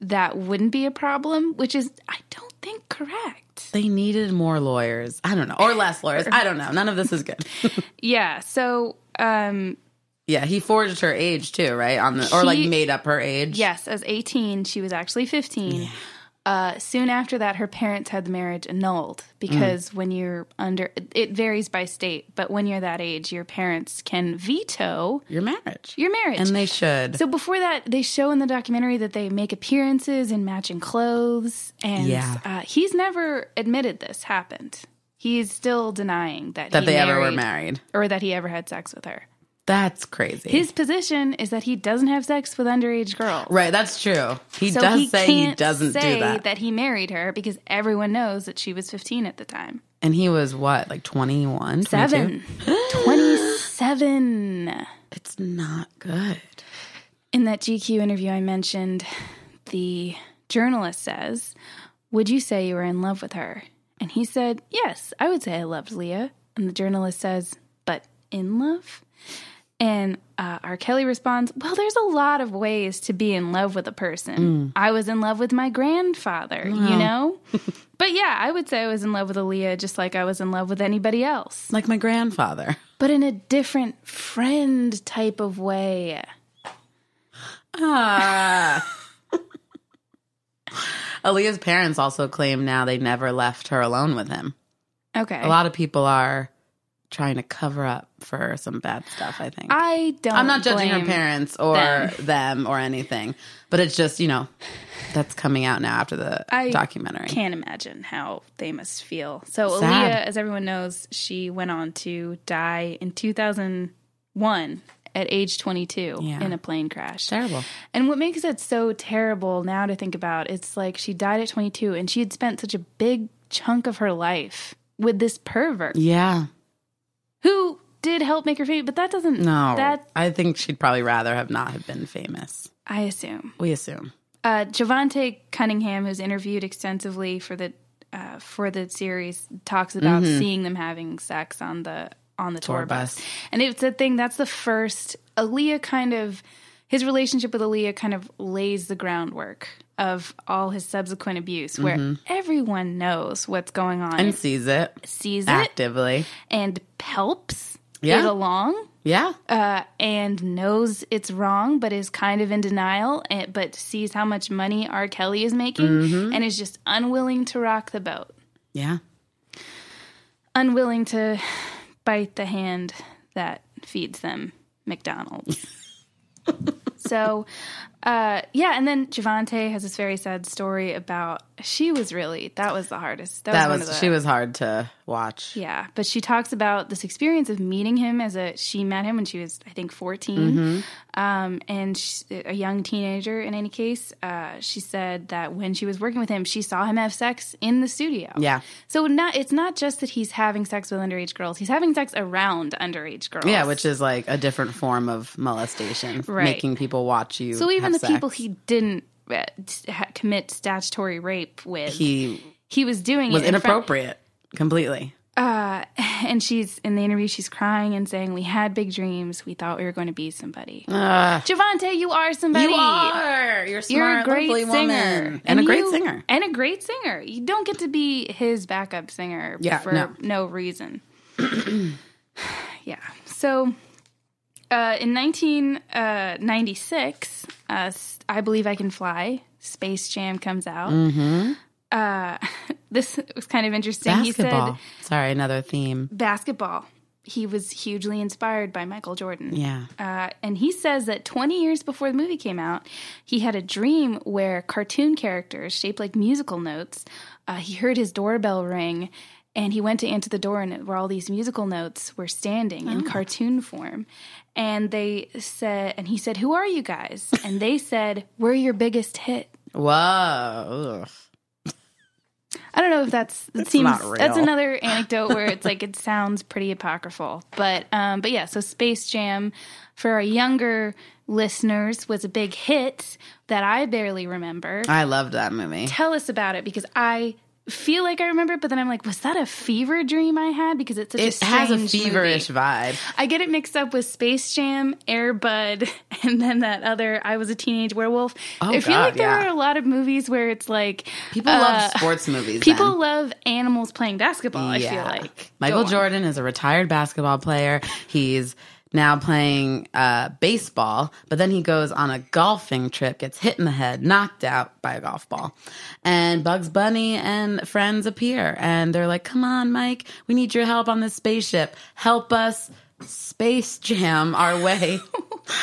that wouldn't be a problem, which is, I don't think, correct. They needed more lawyers. I don't know. Or less lawyers. I don't know. None of this is good. Yeah. So, um, yeah, he forged her age too, right? On the, he, or like made up her age. Yes. As eighteen, she was actually fifteen. Yeah. Uh, soon after that, her parents had the marriage annulled because mm. when you're under, it varies by state, but when you're that age, your parents can veto your marriage. Your marriage. And they should. So before that, they show in the documentary that they make appearances in matching clothes. And yeah. uh, he's never admitted this happened. He's still denying that, that he they married, ever were married or that he ever had sex with her. That's crazy. His position is that he doesn't have sex with underage girls. Right, that's true. He so does he say can't he doesn't say do that. that he married her because everyone knows that she was fifteen at the time. And he was what, like twenty-one? Seven. twenty-seven. It's not good. In that G Q interview I mentioned, the journalist says, "Would you say you were in love with her?" And he said, "Yes, I would say I loved Leah." And the journalist says, "But in love?" And uh, R. Kelly responds, "Well, there's a lot of ways to be in love with a person. Mm. I was in love with my grandfather, wow. you know? But yeah, I would say I was in love with Aaliyah just like I was in love with anybody else. Like my grandfather. But in a different friend type of way." Ah. Aaliyah's parents also claim now they never left her alone with him. Okay. A lot of people are trying to cover up for some bad stuff, I think. I don't I'm not judging her parents or them. them or anything. But it's just, you know, that's coming out now after the I documentary. I can't imagine how they must feel. So sad. Aaliyah, as everyone knows, she went on to die in two thousand one at age twenty-two yeah. in a plane crash. Terrible. And what makes it so terrible now to think about, it's like she died at twenty-two and she had spent such a big chunk of her life with this pervert. Yeah. Who did help make her famous, but that doesn't... No, that, I think she'd probably rather have not have been famous. I assume. We assume. Uh, Javante Cunningham, who's interviewed extensively for the uh, for the series, talks about mm-hmm. seeing them having sex on the on the tour, tour bus. bus. And it's a thing, that's the first... Aaliyah kind of... His relationship with Aaliyah kind of lays the groundwork of all his subsequent abuse, where mm-hmm. everyone knows what's going on. And sees it. Sees actively. it. Actively. And helps yeah. it along. Yeah. Uh, and knows it's wrong, but is kind of in denial, and, but sees how much money R. Kelly is making mm-hmm. and is just unwilling to rock the boat. Yeah. Unwilling to bite the hand that feeds them McDonald's. So, uh, yeah, and then Javante has this very sad story about she was really, that was the hardest. That, that was, one was of the, she was hard to watch. Yeah, but she talks about this experience of meeting him as a, she met him when she was, I think, fourteen, mm-hmm. um, and she, a young teenager in any case. Uh, she said that when she was working with him, she saw him have sex in the studio. Yeah. So not, it's not just that he's having sex with underage girls. He's having sex around underage girls. Yeah, which is like a different form of molestation. Right. Making people watch you. So even have the sex. people he didn't uh, commit statutory rape with, he he was doing was it was inappropriate in completely. Uh, and she's in the interview, she's crying and saying, "We had big dreams. We thought we were going to be somebody." Uh, Javante, you are somebody. You are. You're smart, You're a great lovely singer. woman, and, and a great you, singer, and a great singer. You don't get to be his backup singer yeah, for no, no reason. yeah. So. Uh, in nineteen ninety-six, uh, I Believe I Can Fly, Space Jam comes out. Mm-hmm. Uh, this was kind of interesting. Basketball. He said, Sorry, another theme. Basketball. He was hugely inspired by Michael Jordan. Yeah. Uh, and he says that twenty years before the movie came out, he had a dream where cartoon characters shaped like musical notes. Uh, he heard his doorbell ring, and he went to answer the door, and where all these musical notes were standing oh. in cartoon form. And they said, and he said, "Who are you guys?" And they said, "We're your biggest hit." Whoa. I don't know if that's it seems not real. That's another anecdote where it's like it sounds pretty apocryphal, but um, but yeah. So Space Jam, for our younger listeners, was a big hit that I barely remember. I loved that movie. Tell us about it, because I feel like I remember it, but then I'm like, was that a fever dream I had? Because it's such it a strange It has a feverish movie. vibe. I get it mixed up with Space Jam, Air Bud, and then that other I Was a Teenage Werewolf. Oh, I feel God, like there yeah. are a lot of movies where it's like... People uh, love sports movies. People then. love animals playing basketball, yeah. I feel like. Michael Jordan is a retired basketball player. He's now playing uh, baseball, but then he goes on a golfing trip, gets hit in the head, knocked out by a golf ball. And Bugs Bunny and friends appear, and they're like, come on, Mike, we need your help on this spaceship. Help us Space Jam our way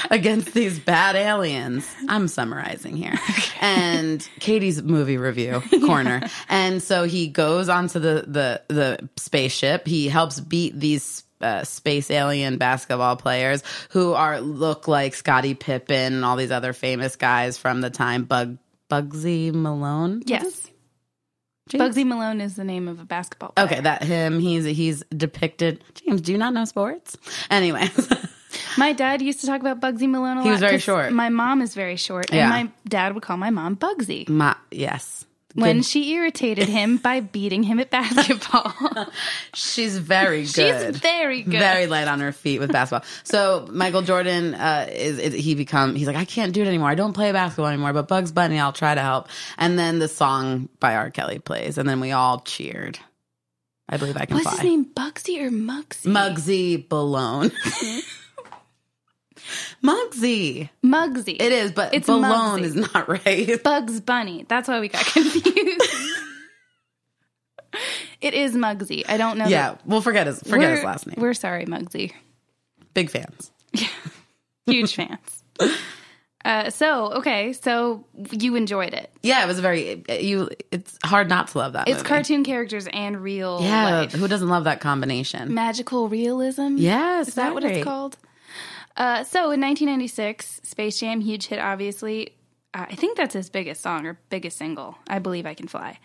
against these bad aliens. I'm summarizing here. And Katie's movie review corner. Yeah. And so he goes onto the, the, the spaceship. He helps beat these Uh, space alien basketball players who are look like Scottie Pippen and all these other famous guys from the time. Bug Bugsy Malone? Yes. James? Bugsy Malone is the name of a basketball player. Okay, that him. He's he's depicted. James, do you not know sports? Anyways. My dad used to talk about Bugsy Malone a lot. He was very short. My mom is very short. Yeah. And my dad would call my mom Bugsy. Ma- yes. Good. When she irritated him by beating him at basketball. She's very good. She's very good. Very light on her feet with basketball. So Michael Jordan, uh, is, is he become, he's like, I can't do it anymore. I don't play basketball anymore, but Bugs Bunny, I'll try to help. And then the song by R. Kelly plays, and then we all cheered. I believe I can What's fly. What's his name, Bugsy or Mugsy? Mugsy Balone. Mugsy. Mugsy. It is, but it's Balone Mugsy. Is not right. Bugs Bunny. That's why we got confused. It is Mugsy. I don't know. Yeah, that. we'll forget his forget we're, his last name. We're sorry, Mugsy. Big fans. Yeah. Huge fans. Uh, so, okay, so you enjoyed it. Yeah, it was a very, you. It's hard not to love that It's movie. Cartoon characters and real yeah, life. Who doesn't love that combination? Magical realism? Yes. Is that what it's called? Uh, so in nineteen ninety-six, Space Jam, huge hit, obviously. Uh, I think that's his biggest song or biggest single. I Believe I Can Fly.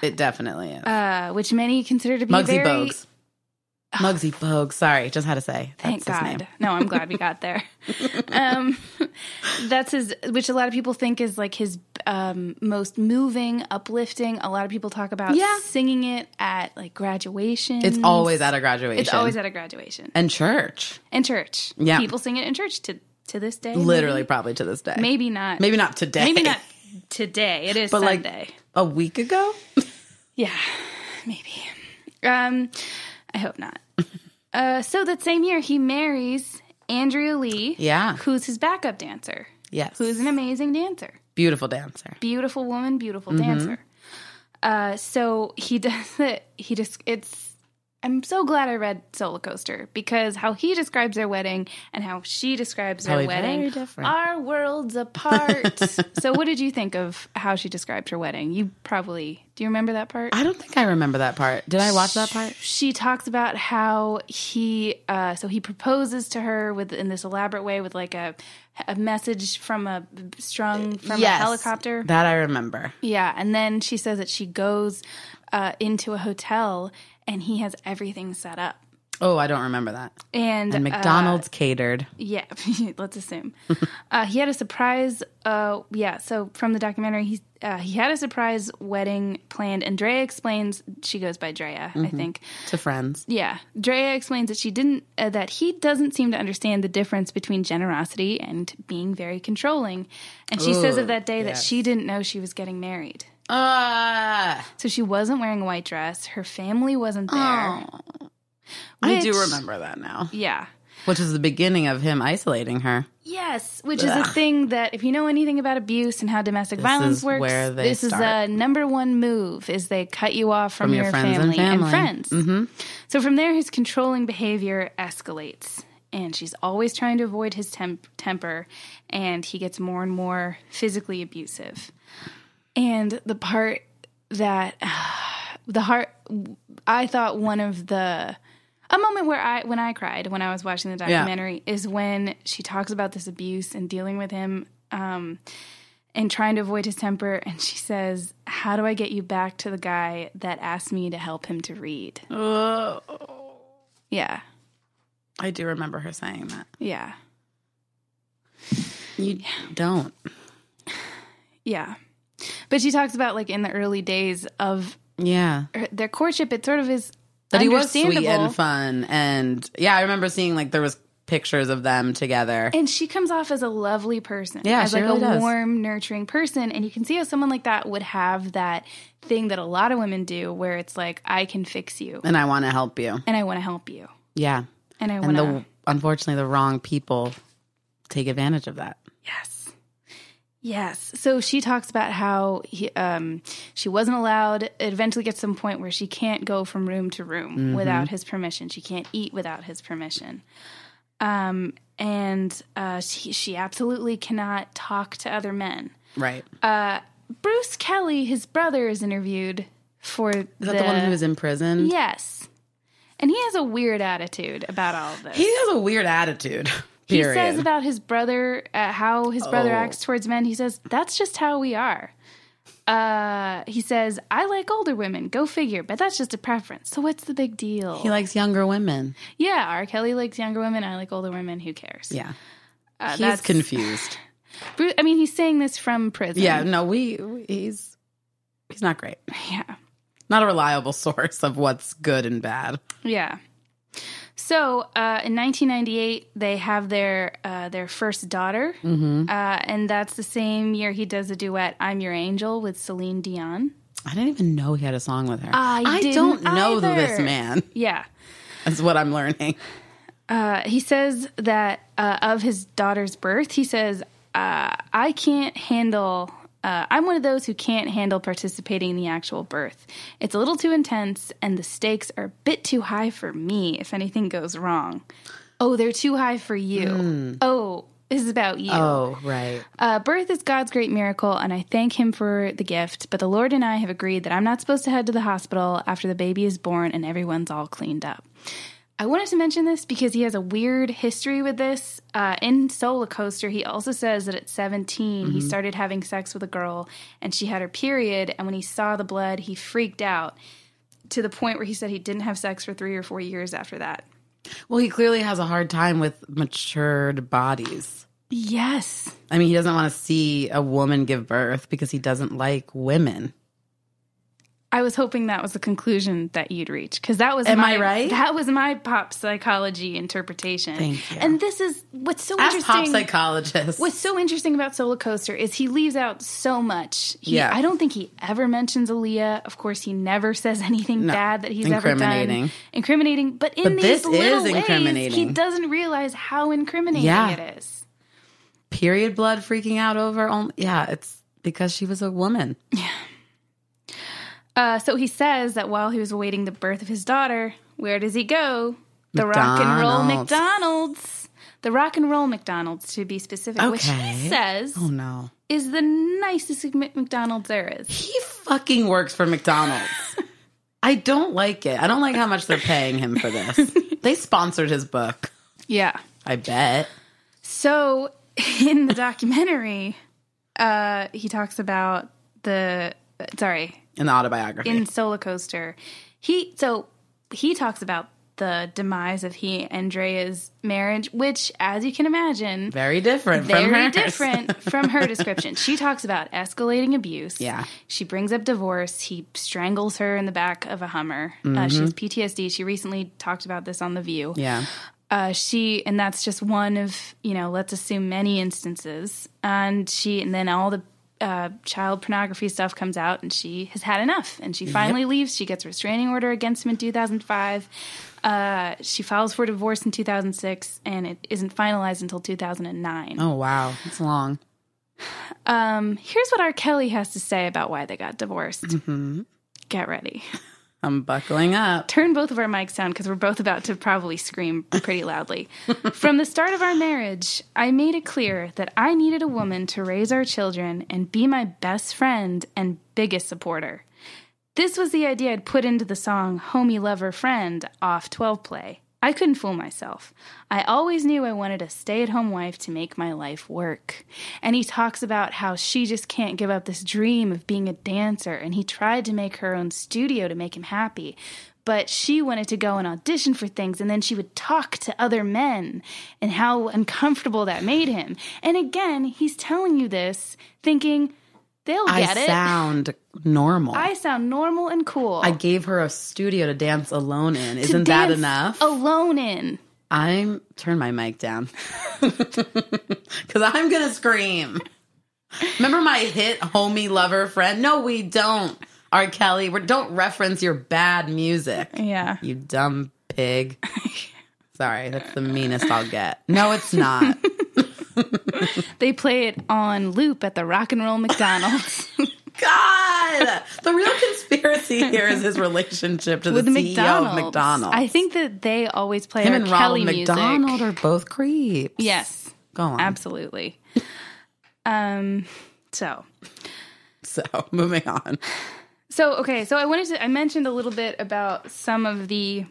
It definitely is. Uh, which many consider to be Mugsy very... Bogues. Oh. Mugsy Bogues. Sorry, just had to say. Thank that's God. His name. No, I'm glad we got there. um, that's his, which a lot of people think is like his um, most moving, uplifting. A lot of people talk about yeah. singing it at like graduation. It's always at a graduation. It's always at a graduation. And church. And church. Yeah. People sing it in church to to this day. Literally, maybe? Probably to this day. Maybe not. Maybe not today. Maybe not today. It is but Sunday. Like a week ago? Yeah, maybe. Um. I hope not. Uh, so that same year, he marries Andrea Lee, yeah. who's his backup dancer. Yes. Who's an amazing dancer. Beautiful dancer. Beautiful woman, beautiful mm-hmm. dancer. Uh, so he does it. He just, it's, I'm so glad I read Solar Coaster because how he describes their wedding and how she describes their wedding are worlds apart. So what did you think of how she described her wedding? You probably... Do you remember that part? I don't think I remember that part. Did I watch that part? She talks about how he, uh, so he proposes to her with in this elaborate way with like a a message from a strung from yes, a helicopter. That I remember. Yeah, and then she says that she goes uh, into a hotel and he has everything set up. Oh, I don't remember that. And, and McDonald's uh, catered. Yeah, let's assume. uh, he had a surprise. Uh, yeah, so from the documentary, he uh, he had a surprise wedding planned. And Drea explains, she goes by Drea, mm-hmm. I think. To friends. Yeah. Drea explains that she didn't, uh, that he doesn't seem to understand the difference between generosity and being very controlling. And she Ooh, says of that day yes. that she didn't know she was getting married. Uh, so she wasn't wearing a white dress. Her family wasn't there. Oh. Which, I do remember that now. Yeah. Which is the beginning of him isolating her. Yes, which Ugh. is a thing that if you know anything about abuse and how domestic this violence works, where they this start. is a number one move is they cut you off from, from your, your friends family, and family and friends. Mm-hmm. So from there, his controlling behavior escalates. And she's always trying to avoid his temp- temper. And he gets more and more physically abusive. And the part that... The heart... I thought one of the... A moment where I, when I cried when I was watching the documentary yeah. is when she talks about this abuse and dealing with him um, and trying to avoid his temper. And she says, how do I get you back to the guy that asked me to help him to read? Uh, yeah. I do remember her saying that. Yeah. You don't. Yeah. But she talks about, like, in the early days of... Yeah. Her, their courtship, it sort of is But he was sweet and fun. And, yeah, I remember seeing, like, there was pictures of them together. And she comes off as a lovely person. Yeah, As, like, really a does. warm, nurturing person. And you can see how someone like that would have that thing that a lot of women do where it's like, I can fix you. And I want to help you. And I want to help you. Yeah. And I want to... unfortunately, the wrong people take advantage of that. Yes. Yes. So she talks about how he, um, she wasn't allowed. It eventually gets to some point where she can't go from room to room mm-hmm. without his permission. She can't eat without his permission. Um, and uh, she, she absolutely cannot talk to other men. Right. Uh, Bruce Kelly, his brother, is interviewed for the... Is that the, the one who was in prison? Yes. And he has a weird attitude about all of this. He has a weird attitude, period. He says about his brother, uh, how his brother oh. acts towards men. He says, that's just how we are. Uh, he says, I like older women. Go figure. But that's just a preference. So what's the big deal? He likes younger women. Yeah, R. Kelly likes younger women. I like older women. Who cares? Yeah. Uh, he's that's, confused. I mean, he's saying this from prison. Yeah, no, we, we he's he's not great. Yeah. Not a reliable source of what's good and bad. Yeah. So uh, in nineteen ninety-eight, they have their uh, their first daughter, mm-hmm. uh, and that's the same year he does a duet, "I'm Your Angel," with Celine Dion. I didn't even know he had a song with her. I, I didn't don't know either. This man. Yeah. That's what I'm learning. Uh, he says that uh, of his daughter's birth, he says, Uh, I can't handle, uh, I'm one of those who can't handle participating in the actual birth. It's a little too intense, and the stakes are a bit too high for me if anything goes wrong. Oh, they're too high for you. Mm. Oh, this is about you. Oh, right. Uh, birth is God's great miracle, and I thank him for the gift, but the Lord and I have agreed that I'm not supposed to head to the hospital after the baby is born and everyone's all cleaned up. I wanted to mention this because he has a weird history with this. Uh, in Solar Coaster, he also says that at seventeen, mm-hmm. he started having sex with a girl, and she had her period, and when he saw the blood, he freaked out to the point where he said he didn't have sex for three or four years after that. Well, he clearly has a hard time with matured bodies. Yes. I mean, he doesn't want to see a woman give birth because he doesn't like women. I was hoping that was the conclusion that you'd reach, because that was Am my I right? that was my pop psychology interpretation. Thank you. And this is what's so As interesting. As pop psychologist, what's so interesting about Solar Coaster is he leaves out so much. He, yeah, I don't think he ever mentions Aaliyah. Of course, he never says anything no. bad that he's ever done. Incriminating, but in but these this little is ways, he doesn't realize how incriminating yeah. it is. Period blood freaking out over. Only, yeah, it's because she was a woman. Yeah. Uh, so he says that while he was awaiting the birth of his daughter, where does he go? The McDonald's. Rock and Roll McDonald's. The Rock and Roll McDonald's, to be specific, okay. which he says oh, no. is the nicest McDonald's there is. He fucking works for McDonald's. I don't like it. I don't like how much they're paying him for this. They sponsored his book. Yeah. I bet. So in the documentary, uh, he talks about the... Sorry. In the autobiography. In Solar Coaster. He, so he talks about the demise of he and Andrea's marriage, which, as you can imagine... Very different very from hers. Very different from her description. She talks about escalating abuse. Yeah. She brings up divorce. He strangles her in the back of a Hummer. Mm-hmm. Uh, she has P T S D. She recently talked about this on The View. Yeah. Uh, she, and that's just one of, you know, let's assume many instances. And she, and then all the... Uh, child pornography stuff comes out, and she has had enough, and she finally yep. leaves. She gets a restraining order against him in two thousand five. Uh, she files for divorce in two thousand six, and it isn't finalized until two thousand nine. Oh, wow. That's long. Um, here's what R. Kelly has to say about why they got divorced. Mm-hmm. Get ready. I'm buckling up. Turn both of our mics down because we're both about to probably scream pretty loudly. From the start of our marriage, I made it clear that I needed a woman to raise our children and be my best friend and biggest supporter. This was the idea I'd put into the song Homie Lover Friend off twelve play. I couldn't fool myself. I always knew I wanted a stay-at-home wife to make my life work. And he talks about how she just can't give up this dream of being a dancer, and he tried to make her own studio to make him happy. But she wanted to go and audition for things, and then she would talk to other men, and how uncomfortable that made him. And again, he's telling you this, thinking... They'll get it. I sound normal. I sound normal and cool. I gave her a studio to dance alone in. Isn't that enough? Alone in. I'm turn my mic down because I'm gonna scream. Remember my hit, "Homie Lover Friend"? No, we don't. R. Kelly, we don't reference your bad music. Yeah, you dumb pig. Sorry, that's the meanest I'll get. No, it's not. They play it on loop at the Rock and Roll McDonald's. God! The real conspiracy here is his relationship to the With C E O McDonald's. of McDonald's. I think that they always play Him our and Kelly Ronald music. McDonald are both creeps. Yes. Go on. Absolutely. Um. So. So, moving on. So, okay. So, I wanted to, I mentioned a little bit about some of the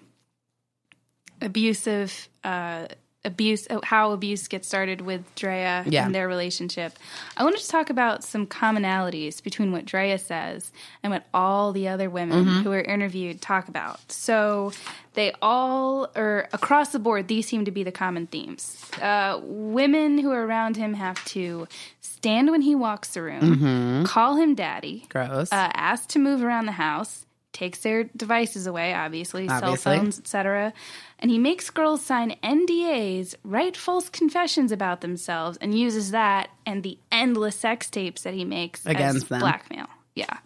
abusive, uh, abuse, how abuse gets started with Drea yeah. and their relationship. I wanted to talk about some commonalities between what Drea says and what all the other women mm-hmm. who were interviewed talk about. So they all, or across the board, these seem to be the common themes. Uh, women who are around him have to stand when he walks the room, mm-hmm. call him daddy, gross, uh, ask to move around the house, takes their devices away, obviously, obviously. cell phones, et cetera. And he makes girls sign N D As, write false confessions about themselves, and uses that and the endless sex tapes that he makes against as them. Blackmail. Yeah.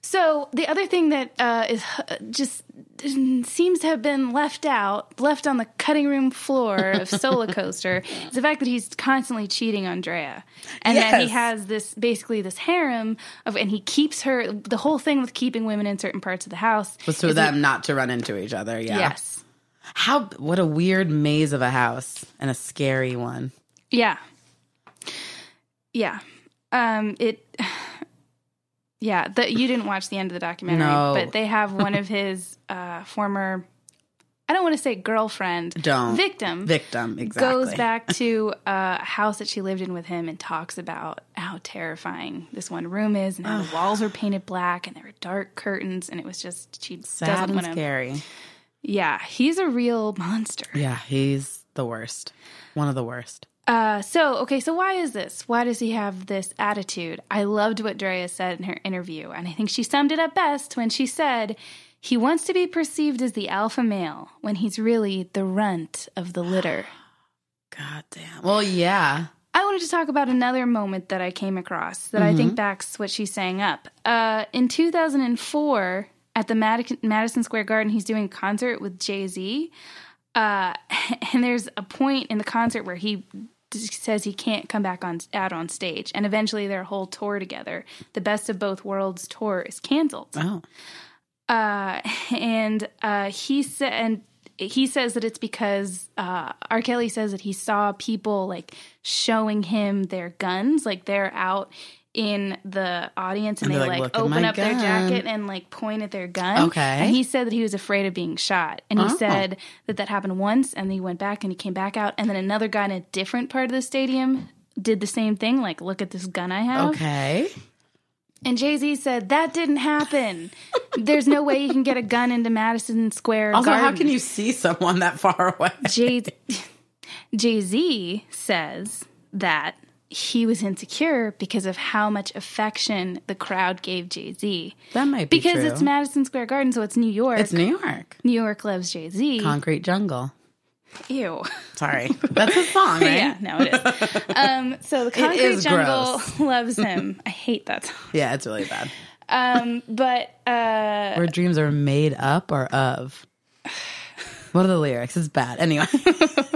So the other thing that uh, is uh, just seems to have been left out, left on the cutting room floor of Solar Coaster, is the fact that he's constantly cheating on Drea. And yes. that he has this, basically this harem, of, and he keeps her, the whole thing with keeping women in certain parts of the house. Was for them he, not to run into each other, yeah. Yes. How, what a weird maze of a house, and a scary one. Yeah. Yeah. Um, it... Yeah, the, you didn't watch the end of the documentary, no. but they have one of his uh, former, I don't want to say girlfriend, don't. victim. Victim, exactly. Goes back to a house that she lived in with him and talks about how terrifying this one room is and how the walls were painted black and there were dark curtains and it was just, she Sad doesn't want to. Scary. Yeah, he's a real monster. Yeah, he's the worst. One of the worst. Uh, so, okay, so why is this? Why does he have this attitude? I loved what Drea said in her interview, and I think she summed it up best when she said, he wants to be perceived as the alpha male when he's really the runt of the litter. God damn. Well, yeah. I wanted to talk about another moment that I came across that mm-hmm. I think backs what she's saying up. Uh, in two thousand four, at the Mad- Madison Square Garden, he's doing a concert with Jay-Z, uh, and there's a point in the concert where he... says he can't come back on out on stage, and eventually their whole tour together, the Best of Both Worlds tour, is canceled. Oh, uh, and uh, he said, and he says that it's because uh, R. Kelly says that he saw people like showing him their guns, like they're out in the audience and, and they like, like open up gun. their jacket and like point at their gun. Okay, and he said that he was afraid of being shot, and he oh. said that that happened once, and he went back and he came back out, and then another guy in a different part of the stadium did the same thing, like, look at this gun I have. Okay. And Jay-Z said that didn't happen. There's no way you can get a gun into Madison Square also Garden. How can you see someone that far away? Jay- Jay-Z says that he was insecure because of how much affection the crowd gave Jay-Z. That might be because true. Because it's Madison Square Garden, so it's New York. It's New York. New York loves Jay-Z. Concrete Jungle. Ew. Sorry. That's his song, right? Yeah, no, it is. Um, so the Concrete Jungle gross. Loves him. I hate that song. Yeah, it's really bad. Um, but... Uh, Where dreams are made up or of. What are the lyrics? It's bad. Anyway.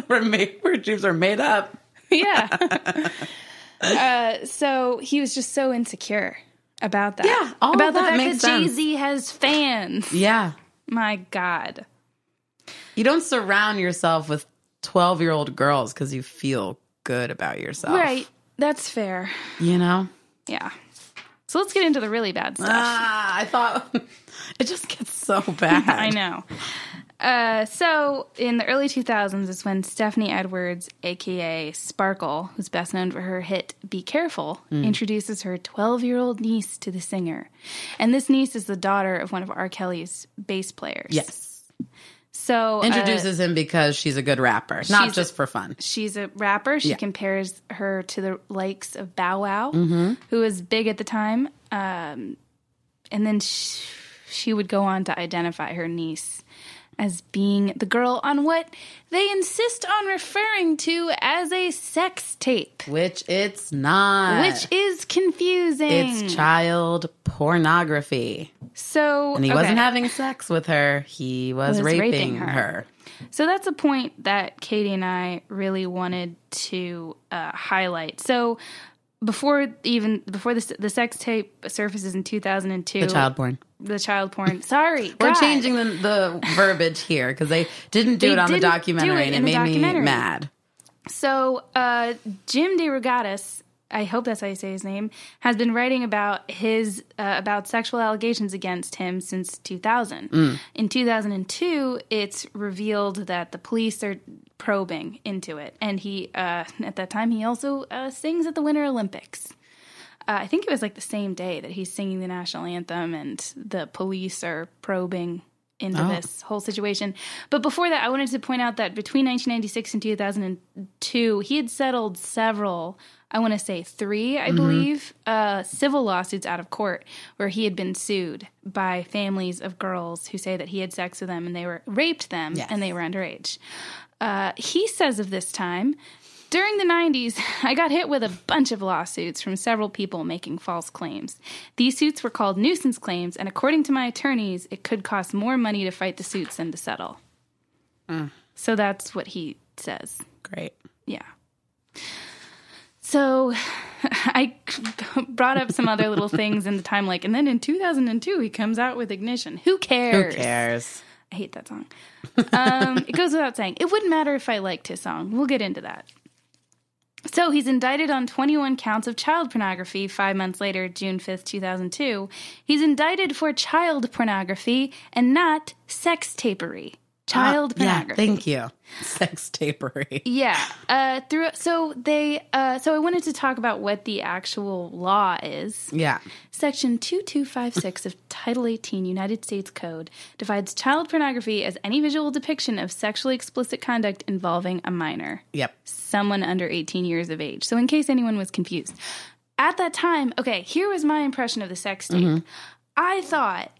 Where, made, where dreams are made up. Yeah. Uh, so he was just so insecure about that. Yeah, all about of that the fact makes that Jay-Z sense. Has fans. Yeah. My God. You don't surround yourself with twelve-year-old girls because you feel good about yourself. Right. That's fair. You know? Yeah. So let's get into the really bad stuff. Ah, I thought it just gets so bad. I know. Uh, so, in the early two thousands is when Stephanie Edwards, a k a. Sparkle, who's best known for her hit Be Careful, mm. introduces her twelve-year-old niece to the singer. And this niece is the daughter of one of R. Kelly's bass players. Yes. So introduces uh, him because she's a good rapper, not just a, for fun. She's a rapper. She yeah. compares her to the likes of Bow Wow, mm-hmm. who was big at the time. Um, and then she, she would go on to identify her niece as being the girl on what they insist on referring to as a sex tape. Which it's not. Which is confusing. It's child pornography. So and he okay. wasn't having sex with her. He was, was raping, raping her. her. So that's a point that Katie and I really wanted to uh, highlight. So before even before the the sex tape surfaces in two thousand two, the child porn, the child porn. Sorry, we're God. changing the, the verbiage here because they didn't do they it on the documentary, it and it made me mad. So uh, Jim DeRogatis, I hope that's how you say his name, has been writing about his uh, about sexual allegations against him since two thousand. Mm. In two thousand two, it's revealed that the police are probing into it, and he uh, at that time he also uh, sings at the Winter Olympics. Uh, I think it was like the same day that he's singing the national anthem, and the police are probing into oh. this whole situation. But before that, I wanted to point out that between nineteen ninety-six and two thousand two, he had settled several, I want to say three, I mm-hmm. believe, uh, civil lawsuits out of court where he had been sued by families of girls who say that he had sex with them and they were raped them yes. and they were underage. Uh, he says of this time, during the nineties, I got hit with a bunch of lawsuits from several people making false claims. These suits were called nuisance claims, and according to my attorneys, it could cost more money to fight the suits than to settle. Mm. So that's what he says. Great. Yeah. So I brought up some other little things in the time, like, and then in two thousand two, he comes out with Ignition. Who cares? Who cares? I hate that song. Um, it goes without saying. It wouldn't matter if I liked his song. We'll get into that. So he's indicted on twenty-one counts of child pornography five months later, June fifth, two thousand two. He's indicted for child pornography and not sex tapery. Child uh, pornography. Yeah, thank you. Sex tapery. Yeah. Uh, through, so they. Uh, so I wanted to talk about what the actual law is. Yeah. Section two two five six of Title eighteen United States Code defines child pornography as any visual depiction of sexually explicit conduct involving a minor. Yep. Someone under eighteen years of age. So in case anyone was confused. At that time, okay, here was my impression of the sex tape. Mm-hmm. I thought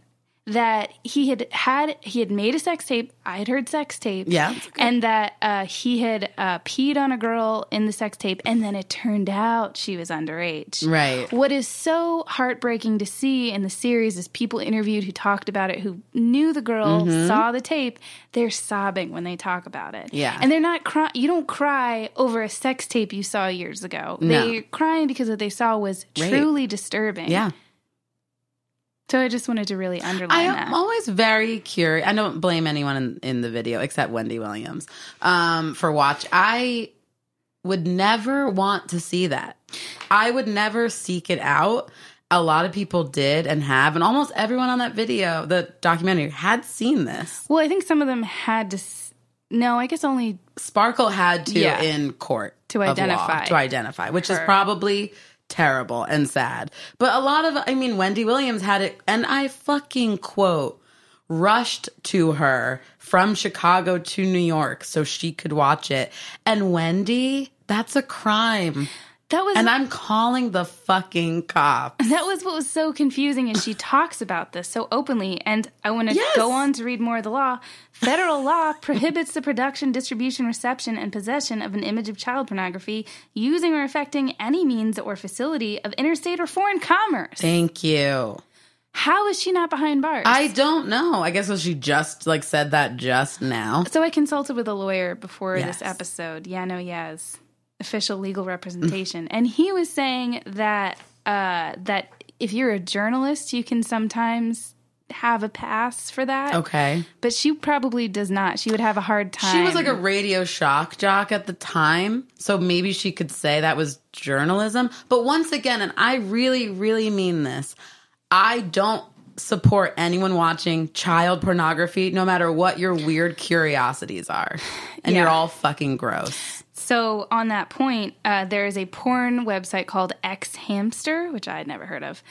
that he had had he had made a sex tape. I had heard sex tape, yeah, okay. and that uh, he had uh, peed on a girl in the sex tape, and then it turned out she was underage. Right. What is so heartbreaking to see in the series is people interviewed who talked about it, who knew the girl, mm-hmm. saw the tape. They're sobbing when they talk about it. Yeah, and they're not crying. You don't cry over a sex tape you saw years ago. No. They're crying because what they saw was right. truly disturbing. Yeah. So I just wanted to really underline that. I'm always very curious. I don't blame anyone in, in the video except Wendy Williams um, for watch. I would never want to see that. I would never seek it out. A lot of people did and have, and almost everyone on that video, the documentary, had seen this. Well, I think some of them had to. No, I guess only Sparkle had to yeah, in court to identify law, to identify, which her. is probably terrible and sad. But a lot of, I mean, Wendy Williams had it, and I fucking quote, rushed to her from Chicago to New York so she could watch it. And Wendy, that's a crime. That was, and I'm calling the fucking cops. That was what was so confusing, is she talks about this so openly. And I want to yes. go on to read more of the law. Federal law prohibits the production, distribution, reception, and possession of an image of child pornography using or affecting any means or facility of interstate or foreign commerce. Thank you. How is she not behind bars? I don't know. I guess well, she just like said that just now. So I consulted with a lawyer before yes. this episode. Yeah, no, yes. official legal representation, and he was saying that uh, that if you're a journalist, you can sometimes have a pass for that. Okay, but she probably does not. She would have a hard time. She was like a radio shock jock at the time, so maybe she could say that was journalism. But once again, and I really, really mean this, I don't support anyone watching child pornography, no matter what your weird curiosities are, and yeah. you're all fucking gross. So on that point, uh, there is a porn website called X Hamster, which I had never heard of.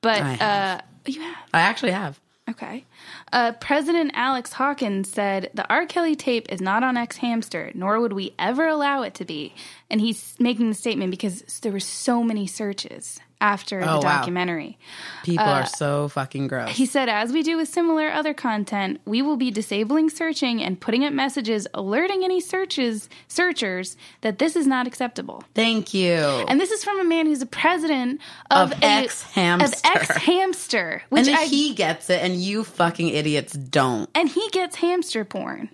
But I have. Uh, you have? I actually have. Okay. Uh, President Alex Hawkins said, the R. Kelly tape is not on X Hamster, nor would we ever allow it to be. And he's making the statement because there were so many searches after oh, the documentary. Wow. People uh, are so fucking gross. He said, as we do with similar other content, we will be disabling searching and putting up messages alerting any searches searchers that this is not acceptable. Thank you. And this is from a man who's a president of, of X Hamster. Of X Hamster. Which and then I, he gets it and you fucking idiots don't. And he gets hamster porn.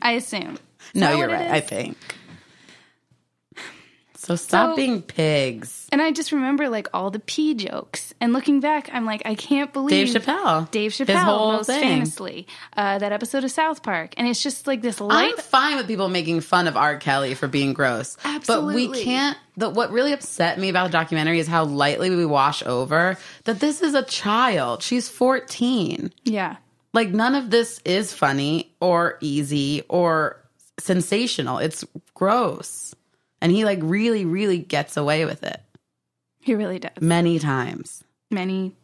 I assume. No, you're right, I think. So stop so, being pigs. And I just remember, like, all the pee jokes. And looking back, I'm like, I can't believe... Dave Chappelle. Dave Chappelle, his whole most thing. famously. Uh, that episode of South Park. And it's just, like, this life... I'm fine with people making fun of R. Kelly for being gross. Absolutely. But we can't... The, what really upset me about the documentary is how lightly we wash over that this is a child. She's fourteen. Yeah. Like, none of this is funny or easy or sensational. It's gross. And he, like, really, really gets away with it. He really does. Many times. Many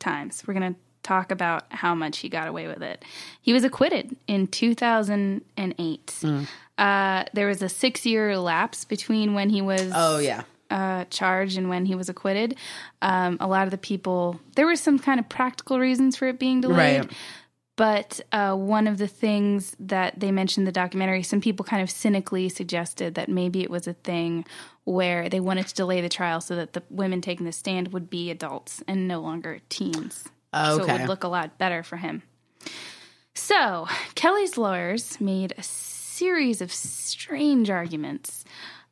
times. We're going to talk about how much he got away with it. He was acquitted in two thousand eight. Mm. Uh, there was a six-year lapse between when he was oh, yeah. uh, charged and when he was acquitted. Um, a lot of the people, there were some kind of practical reasons for it being delayed. Right. But uh, one of the things that they mentioned in the documentary, some people kind of cynically suggested that maybe it was a thing where they wanted to delay the trial so that the women taking the stand would be adults and no longer teens. Okay. So it would look a lot better for him. So Kelly's lawyers made a series of strange arguments.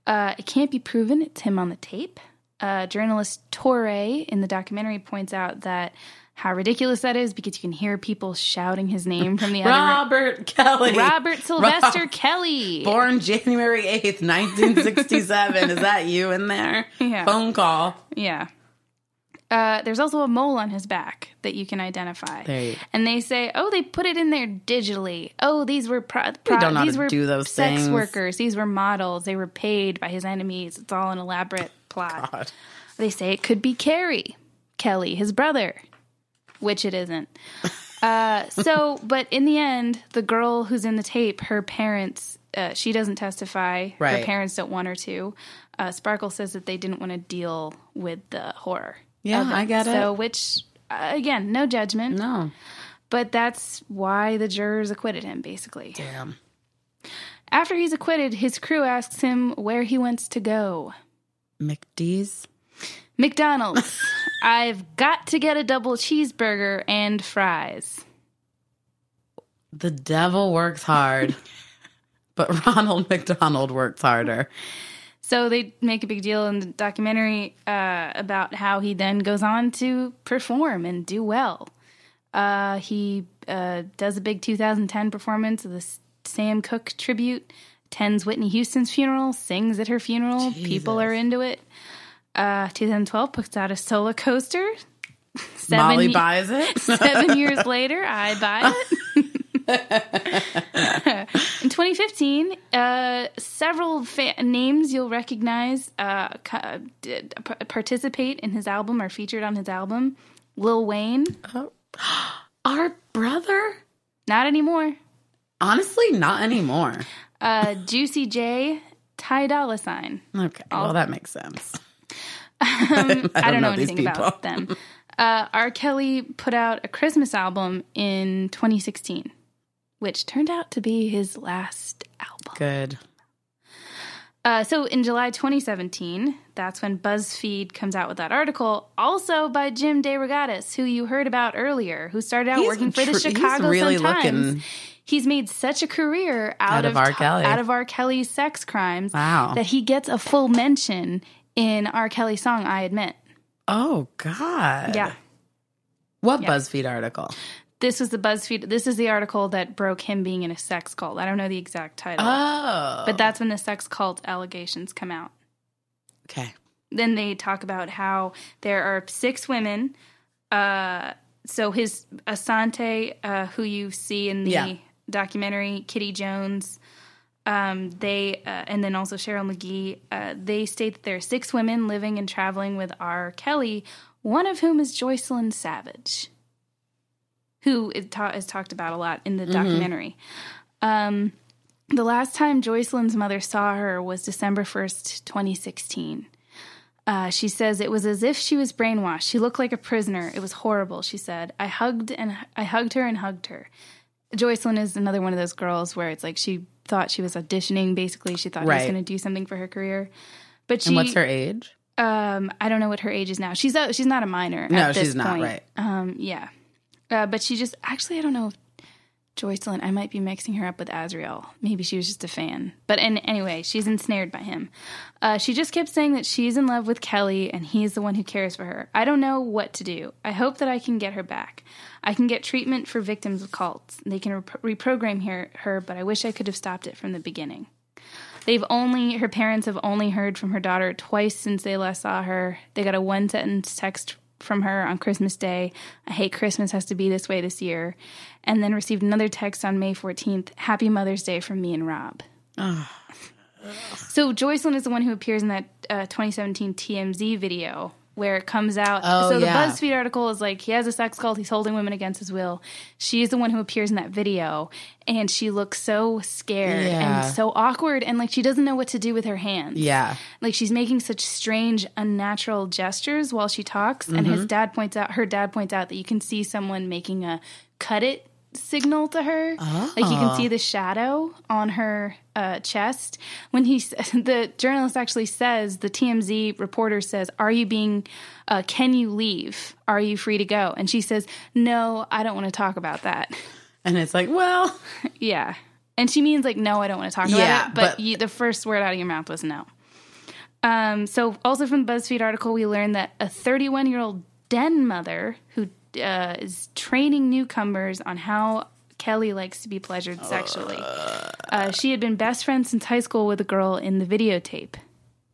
Uh, it can't be proven it's him on the tape. Uh, journalist Torre in the documentary points out that how ridiculous that is because you can hear people shouting his name from the other Robert room. Kelly. Robert Sylvester Rob, Kelly. Born January eighth, nineteen sixty-seven. Is that you in there? Yeah. Phone call. Yeah. Uh, there's also a mole on his back that you can identify. There you go. And they say, oh, they put it in there digitally. Oh, these were pro- pro- don't know these how to were do those sex things. workers. These were models. They were paid by his enemies. It's all an elaborate plot. God. They say it could be Carrie Kelly, his brother. Which it isn't. Uh, so, but in the end, the girl who's in the tape, her parents, uh, she doesn't testify. Right. Her parents don't want her to. Uh, Sparkle says that they didn't want to deal with the horror. Yeah, I get it. So, which, uh, again, no judgment. No. But that's why the jurors acquitted him, basically. Damn. After he's acquitted, his crew asks him where he wants to go. McD's? McDonald's. I've got to get a double cheeseburger and fries. The devil works hard, but Ronald McDonald works harder. So they make a big deal in the documentary uh, about how he then goes on to perform and do well. Uh, he uh, does a big two thousand ten performance of the Sam Cooke tribute, attends Whitney Houston's funeral, sings at her funeral. Jesus. People are into it. Uh, two thousand twelve puts out a solar coaster. Seven Molly ye- buys it. Seven years later, I buy it. In twenty fifteen, uh, several fa- names you'll recognize uh, ca- did, p- participate in his album or featured on his album. Lil Wayne. Oh. Our brother? Not anymore. Honestly, not anymore. Uh, Juicy J, Ty Dolla Sign. Okay, All well, that makes sense. Um, I, don't I don't know, know anything about them. Uh, R. Kelly put out a Christmas album in twenty sixteen, which turned out to be his last album. Good. Uh, so in July twenty seventeen, that's when BuzzFeed comes out with that article, also by Jim DeRogatis, who you heard about earlier, who started out he's working for tr- the Chicago really Sun-Times. Looking- He's made such a career out, out of, of R. Kelly. out of R. Kelly's sex crimes wow. that he gets a full mention in R. Kelly's song, I Admit. Oh, God. Yeah. What yeah. BuzzFeed article? This was the BuzzFeed. This is the article that broke him being in a sex cult. I don't know the exact title. Oh. But that's when the sex cult allegations come out. Okay. Then they talk about how there are six women. Uh, so his Asante, uh, who you see in the yeah. documentary, Kitty Jones... Um, they uh, and then also Cheryl McGee. Uh, they state that there are six women living and traveling with R. Kelly, one of whom is Joycelyn Savage, who is, ta- is talked about a lot in the mm-hmm. documentary. Um, the last time Joycelyn's mother saw her was December first, twenty sixteen. Uh, she says, it was as if she was brainwashed. She looked like a prisoner. It was horrible, she said. I hugged and I hugged her and hugged her. Joycelyn is another one of those girls where it's like she thought she was auditioning, basically. She thought right. she was going to do something for her career. But she, and what's her age? Um, I don't know what her age is now. She's a, she's not a minor no, at this point. No, she's not, right. Um, yeah. Uh, but she just, actually, I don't know. Joycelyn, I might be mixing her up with Azriel. Maybe she was just a fan. But in, anyway, she's ensnared by him. Uh, she just kept saying that she's in love with Kelly and he's the one who cares for her. I don't know what to do. I hope that I can get her back. I can get treatment for victims of cults. They can rep- reprogram her, her, but I wish I could have stopped it from the beginning. They've only, her parents have only heard from her daughter twice since they last saw her. They got a one-sentence text from her on Christmas Day. I hate Christmas, has to be this way this year. And then received another text on May fourteenth. Happy Mother's Day from me and Rob. Ugh. So Joycelyn is the one who appears in that uh, twenty seventeen T M Z video where it comes out. Oh, so the yeah. BuzzFeed article is like, he has a sex cult, he's holding women against his will. She is the one who appears in that video, and she looks so scared yeah. and so awkward, and like she doesn't know what to do with her hands. Yeah. Like she's making such strange, unnatural gestures while she talks, mm-hmm. and his dad points out, her dad points out that you can see someone making a cut it signal to her. Oh. Like you can see the shadow on her uh, chest. When he, the journalist actually says, the T M Z reporter says, are you being, uh, can you leave? Are you free to go? And she says, no, I don't want to talk about that. And it's like, well. Yeah. And she means like, no, I don't want to talk yeah, about it. But, but- you, the first word out of your mouth was no. Um, so also from the BuzzFeed article, we learned that a thirty-one-year-old den mother who Uh, is training newcomers on how Kelly likes to be pleasured sexually. Uh, she had been best friends since high school with a girl in the videotape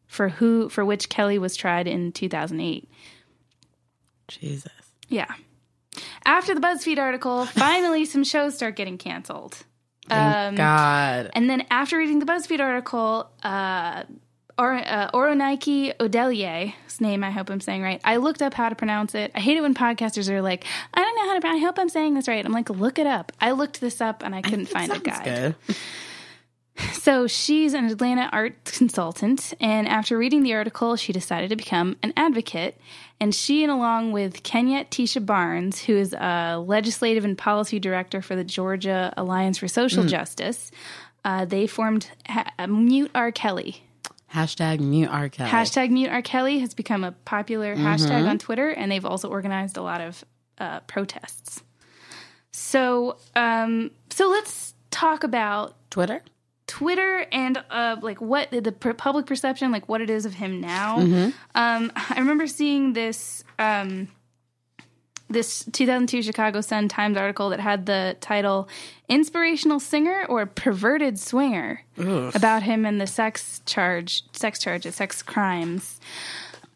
for who for which Kelly was tried in two thousand eight. Jesus. Yeah. After the BuzzFeed article, finally some shows start getting canceled. Thank um, God. And then after reading the BuzzFeed article, uh, Or, uh, Oronike Odelier, his name I hope I'm saying right. I looked up how to pronounce it. I hate it when podcasters are like, I don't know how to pronounce I hope I'm saying this right. I'm like, look it up. I looked this up and I couldn't I find a guide. Good. So she's an Atlanta art consultant, and after reading the article, she decided to become an advocate. And she, and along with Kenya Tisha Barnes, who is a legislative and policy director for the Georgia Alliance for Social mm. Justice, uh, they formed ha- Mute R. Kelly. Hashtag Mute R. Kelly. Hashtag Mute R. Kelly has become a popular mm-hmm. hashtag on Twitter, and they've also organized a lot of uh, protests. So, um, so let's talk about Twitter, Twitter, and uh, like what the public perception, like what it is of him now. Mm-hmm. Um, I remember seeing this um, this two thousand two Chicago Sun-Times article that had the title "Inspirational Singer or Perverted Swinger?" Ugh. About him and the sex charge, sex charges, sex crimes.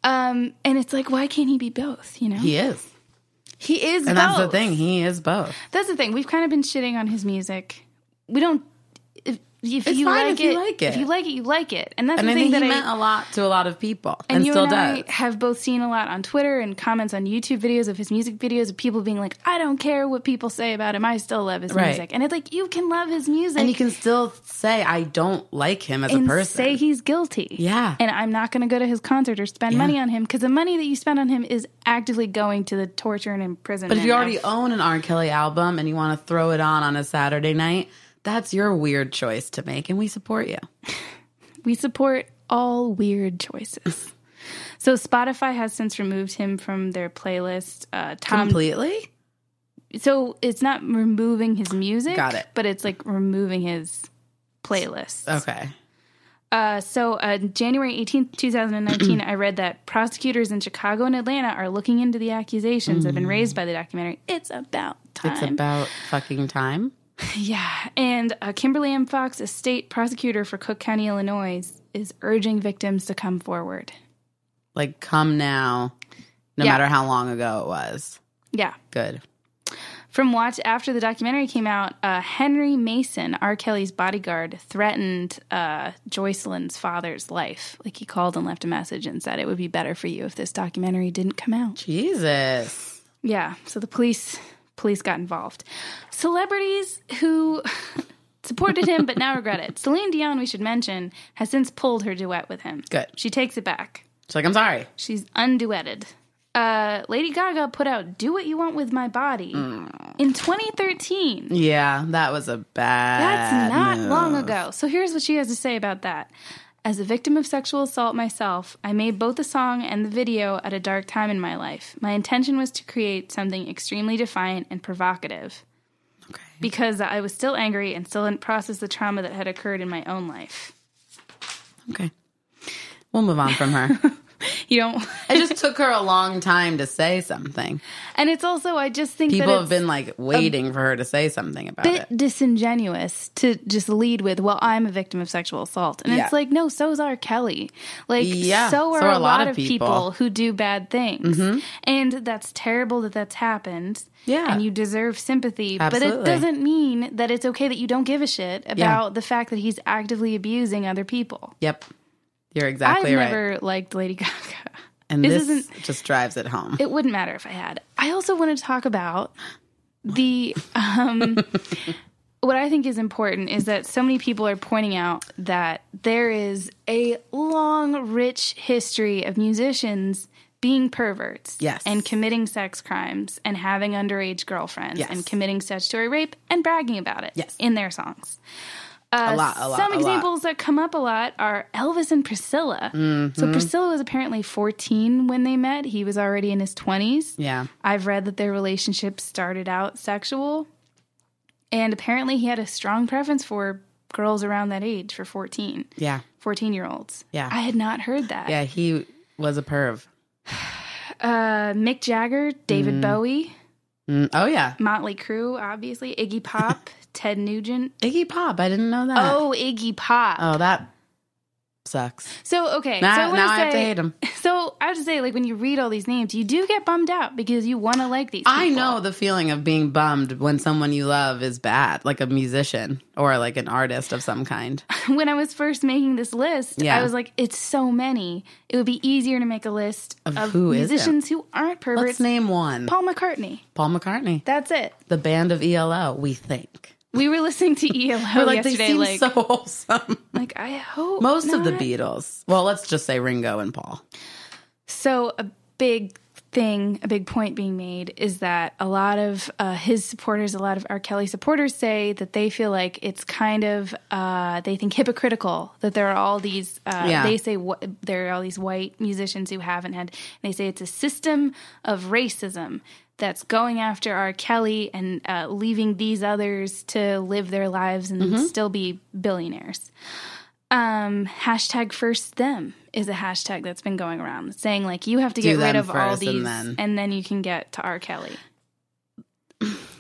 Um, and it's like, why can't he be both, you know? He is. He is both. And that's the thing. He is both. That's the thing. We've kind of been shitting on his music. We don't... If, if it's you fine like if it, you like it. If you like it, you like it. And that's and the I thing that I... And I think he meant a lot to a lot of people. And, and you still and I does. Have both seen a lot on Twitter and comments on YouTube videos of his music videos of people being like, I don't care what people say about him. I still love his right. music. And it's like, you can love his music. And you can still say, I don't like him as and a person. Say he's guilty. Yeah. And I'm not going to go to his concert or spend yeah. money on him, because the money that you spend on him is actively going to the torture and imprisonment. But if you already of- own an R. Kelly album and you want to throw it on on a Saturday night... That's your weird choice to make, and we support you. We support all weird choices. So Spotify has since removed him from their playlist. Uh, Tom, completely? So it's not removing his music. Got it. But it's like removing his playlist. Okay. Uh, so uh, January eighteenth, twenty nineteen, I read that prosecutors in Chicago and Atlanta are looking into the accusations mm. that have been raised by the documentary. It's about time. It's about fucking time. Yeah, and uh, Kimberly M. Fox, a state prosecutor for Cook County, Illinois, is urging victims to come forward. Like, come now, no yeah. matter how long ago it was. Yeah. Good. From Watch, after the documentary came out, uh, Henry Mason, R. Kelly's bodyguard, threatened uh, Joycelyn's father's life. Like, he called and left a message and said, it would be better for you if this documentary didn't come out. Jesus. Yeah, so the police... Police got involved. Celebrities who supported him but now regret it. Celine Dion, we should mention, has since pulled her duet with him. Good. She takes it back. She's like, I'm sorry. She's unduetted. Uh, Lady Gaga put out Do What You Want With My Body mm. in twenty thirteen. Yeah, that was a bad That's not move. long ago. So here's what she has to say about that. As a victim of sexual assault myself, I made both the song and the video at a dark time in my life. My intention was to create something extremely defiant and provocative. Okay. Because I was still angry and still didn't process the trauma that had occurred in my own life. Okay. We'll move on from her. You don't. It just took her a long time to say something. And it's also, I just think people that have been like waiting for her to say something about bit it. Bit disingenuous to just lead with, well, I'm a victim of sexual assault. And yeah. it's like, no, so's R. Kelly. Like, yeah, so, are so are a lot, lot of people. people who do bad things. Mm-hmm. And that's terrible that that's happened. Yeah. And you deserve sympathy. Absolutely. But it doesn't mean that it's okay that you don't give a shit about yeah. the fact that he's actively abusing other people. Yep. You're exactly I've right. I've never liked Lady Gaga. And this, this isn't, just drives it home. It wouldn't matter if I had. I also want to talk about the, um, what I think is important is that so many people are pointing out that there is a long, rich history of musicians being perverts. Yes. And committing sex crimes and having underage girlfriends. Yes. And committing statutory rape and bragging about it. Yes. In their songs. Uh, a lot, a lot, some examples lot. that come up a lot are Elvis and Priscilla. Mm-hmm. So Priscilla was apparently fourteen when they met. He was already in his twenties. Yeah. I've read that their relationship started out sexual. And apparently he had a strong preference for girls around that age, for fourteen. Yeah. fourteen-year-olds. Yeah. I had not heard that. Yeah, he was a perv. Uh, Mick Jagger, David mm. Bowie. Mm. Oh, yeah. Motley Crue, obviously. Iggy Pop. Ted Nugent. Iggy Pop. I didn't know that. Oh, Iggy Pop. Oh, that sucks. So, okay. Now, so I, now say, I have to hate him. So I have to say, like, when you read all these names, you do get bummed out because you want to like these people. I know the feeling of being bummed when someone you love is bad, like a musician or like an artist of some kind. When I was first making this list, yeah. I was like, it's so many. It would be easier to make a list of, of who musicians who aren't perverts. Let's name one. Paul McCartney. Paul McCartney. That's it. The band of E L O, we think. We were listening to E L O we're like, yesterday. They seem like, so wholesome. Like, I hope Most not. of the Beatles. Well, let's just say Ringo and Paul. So a big thing, a big point being made is that a lot of uh, his supporters, a lot of R. Kelly supporters say that they feel like it's kind of, uh, they think hypocritical that there are all these, uh, yeah. they say wh- there are all these white musicians who haven't had, and they say it's a system of racism that's going after R. Kelly and uh, leaving these others to live their lives and mm-hmm. still be billionaires. Um, hashtag first them is a hashtag that's been going around saying, like, you have to get rid of all these and then. and then you can get to R. Kelly.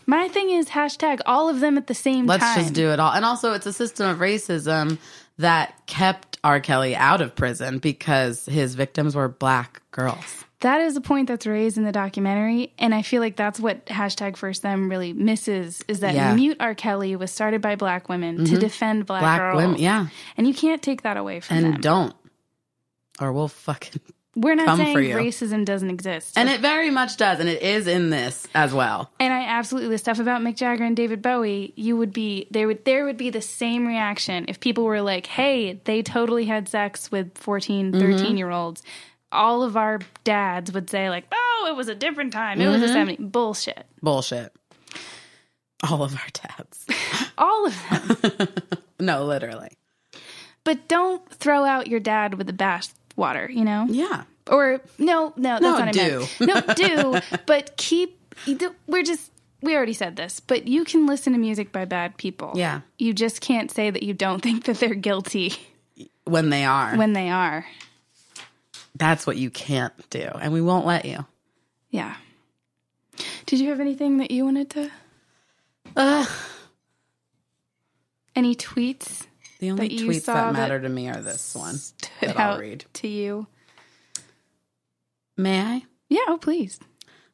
My thing is hashtag all of them at the same Let's time. Let's just do it all. And also it's a system of racism that kept R. Kelly out of prison because his victims were black girls. That is a point that's raised in the documentary, and I feel like that's what hashtag First Them really misses, is that yeah. Mute R. Kelly was started by black women mm-hmm. to defend black, black girls. Women, yeah. And you can't take that away from and them. And don't, or we'll fucking We're not come saying for you. Racism doesn't exist. And it very much does, and it is in this as well. And I absolutely, the stuff about Mick Jagger and David Bowie, you would be, there would, there would be the same reaction if people were like, hey, they totally had sex with fourteen, thirteen-year-olds. Mm-hmm. All of our dads would say, like, oh, it was a different time. It mm-hmm. was a seventies. Bullshit. Bullshit. All of our dads. All of them. No, literally. But don't throw out your dad with the bath water, you know? Yeah. Or, no, no, that's no, not do. I meant. No, do. But keep, we're just, we already said this, but you can listen to music by bad people. Yeah. You just can't say that you don't think that they're guilty. When they are. When they are. That's what you can't do, and we won't let you. Yeah. Did you have anything that you wanted to? Uh, Any tweets? The only that tweets you saw that matter that to me are this one that I'll read to you. May I? Yeah, oh, please.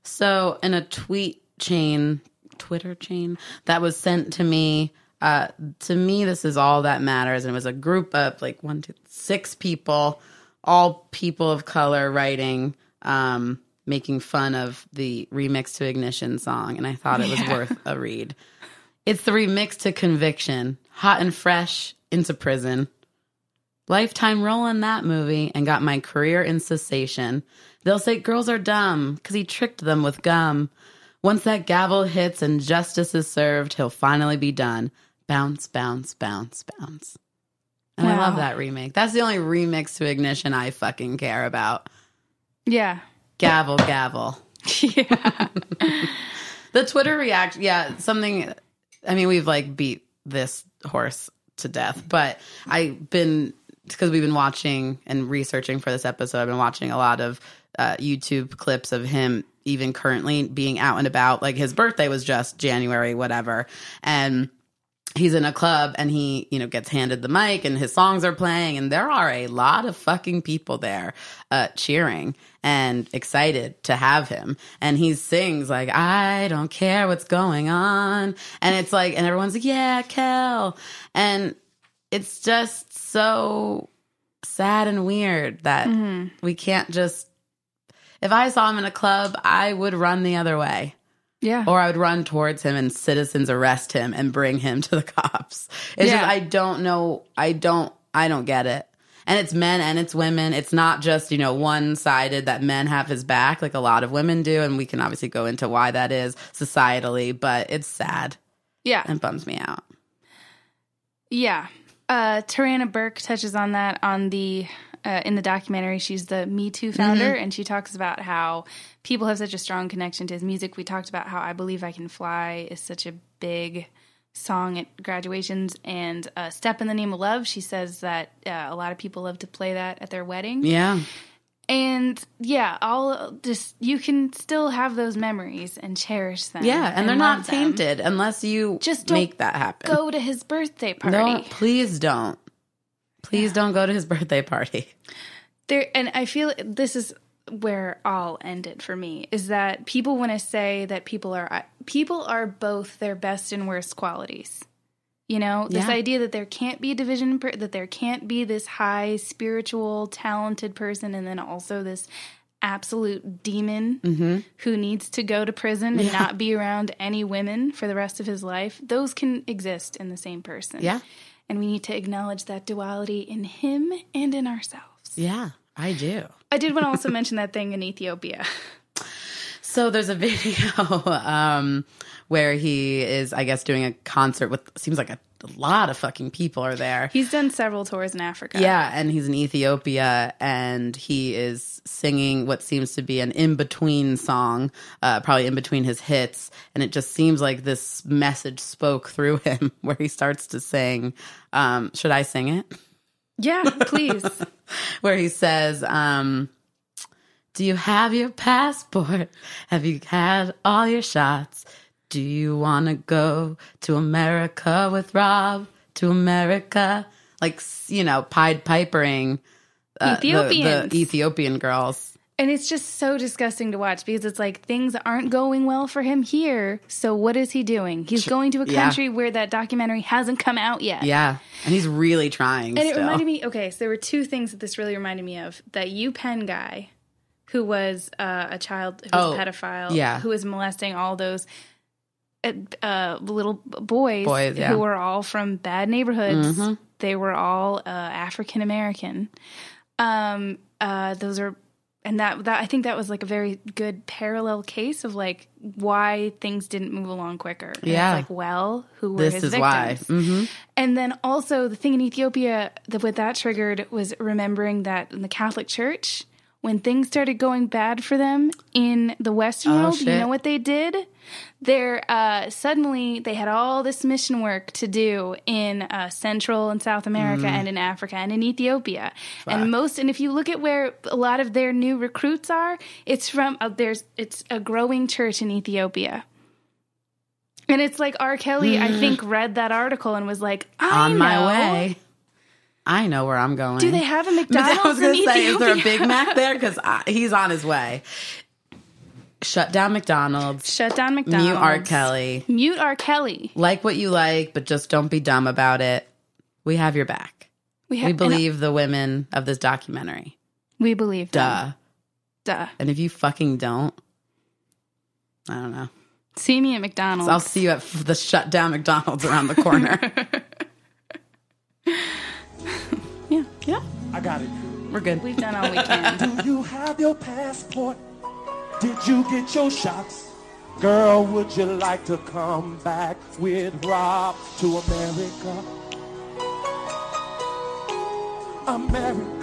So, in a tweet chain, Twitter chain that was sent to me. Uh, to me, this is all that matters, and it was a group of like one, two, six people. All people of color writing, um, making fun of the remix to Ignition song. And I thought it was yeah. worth a read. It's the remix to Conviction. Hot and fresh, into prison. Lifetime rolling that movie and got my career in cessation. They'll say girls are dumb because he tricked them with gum. Once that gavel hits and justice is served, he'll finally be done. Bounce, bounce, bounce, bounce. And wow. I love that remake. That's the only remix to Ignition I fucking care about. Yeah. Gavel, gavel. Yeah. The Twitter react, yeah, something, I mean, we've like beat this horse to death, but I've been, because we've been watching and researching for this episode, I've been watching a lot of uh, YouTube clips of him even currently being out and about. Like his birthday was just January, whatever. And he's in a club and he, you know, gets handed the mic and his songs are playing and there are a lot of fucking people there uh, cheering and excited to have him. And he sings like, I don't care what's going on. And it's like, and everyone's like, yeah, Kel. And it's just so sad and weird that mm-hmm. we can't just, if I saw him in a club, I would run the other way. Yeah. Or I would run towards him and citizens arrest him and bring him to the cops. It's yeah. just, I don't know. I don't, I don't get it. And it's men and it's women. It's not just, you know, one sided that men have his back like a lot of women do. And we can obviously go into why that is societally, but it's sad. Yeah. And bums me out. Yeah. Uh, Tarana Burke touches on that on the, uh, in the documentary. She's the Me Too founder mm-hmm. and she talks about how people have such a strong connection to his music. We talked about how I Believe I Can Fly is such a big song at graduations. And uh, Step in the Name of Love, she says that uh, a lot of people love to play that at their wedding. Yeah. And, yeah, I'll just you can still have those memories and cherish them. Yeah, and, and they're not tainted them. Unless you just don't make that happen. Go to his birthday party. No, please don't. Please yeah. don't go to his birthday party. There, and I feel this is where all ended for me is that people want to say that people are people are both their best and worst qualities. You know, this yeah. idea that there can't be a division, that there can't be this high spiritual, talented person and then also this absolute demon mm-hmm. who needs to go to prison and yeah. not be around any women for the rest of his life. Those can exist in the same person. Yeah. And we need to acknowledge that duality in him and in ourselves. Yeah. I do. I did want to also mention that thing in Ethiopia. So there's a video um, where he is, I guess, doing a concert with, seems like a, a lot of fucking people are there. He's done several tours in Africa. Yeah, and he's in Ethiopia, and he is singing what seems to be an in-between song, uh, probably in between his hits, and it just seems like this message spoke through him where he starts to sing, um, should I sing it? Yeah, please. Where he says, um, do you have your passport? Have you had all your shots? Do you want to go to America with Rob? To America? Like, you know, Pied Pipering uh, the, the Ethiopian girls. And it's just so disgusting to watch because it's like things aren't going well for him here. So what is he doing? He's going to a country yeah. where that documentary hasn't come out yet. Yeah. And he's really trying. And still. It reminded me, okay, so there were two things that this really reminded me of. That UPenn guy who was uh, a child, who was oh, a pedophile, yeah. who was molesting all those uh, little boys, boys yeah. who were all from bad neighborhoods. Mm-hmm. They were all uh, African American. Um, uh, those are... And that, that I think that was like a very good parallel case of like why things didn't move along quicker. And yeah. It's like, well, who were this his victims? Why. Mm-hmm. And then also the thing in Ethiopia, that what that triggered was remembering that in the Catholic Church, when things started going bad for them in the Western oh, world, shit. You know what they did? They're, uh, suddenly they had all this mission work to do in uh, Central and South America mm. and in Africa and in Ethiopia. Wow. And most, and if you look at where a lot of their new recruits are, it's from uh, there's it's a growing church in Ethiopia. And it's like R. Kelly, mm. I think, read that article and was like, I on know. My way. I know where I'm going. Do they have a McDonald's? I was going to say, is there a Big Mac there? Because he's on his way. Shut down McDonald's. Shut down McDonald's. Mute R. Kelly. Mute R. Kelly. Like what you like, but just don't be dumb about it. We have your back. We, ha- we believe the women of this documentary. We believe them. Duh. Duh. And if you fucking don't, I don't know. See me at McDonald's. So I'll see you at the shut down McDonald's around the corner. Yeah. Yeah. I got it. We're good. We've done all we can. Do you have your passport? Did you get your shots? Girl, would you like to come back with Rob to America? America.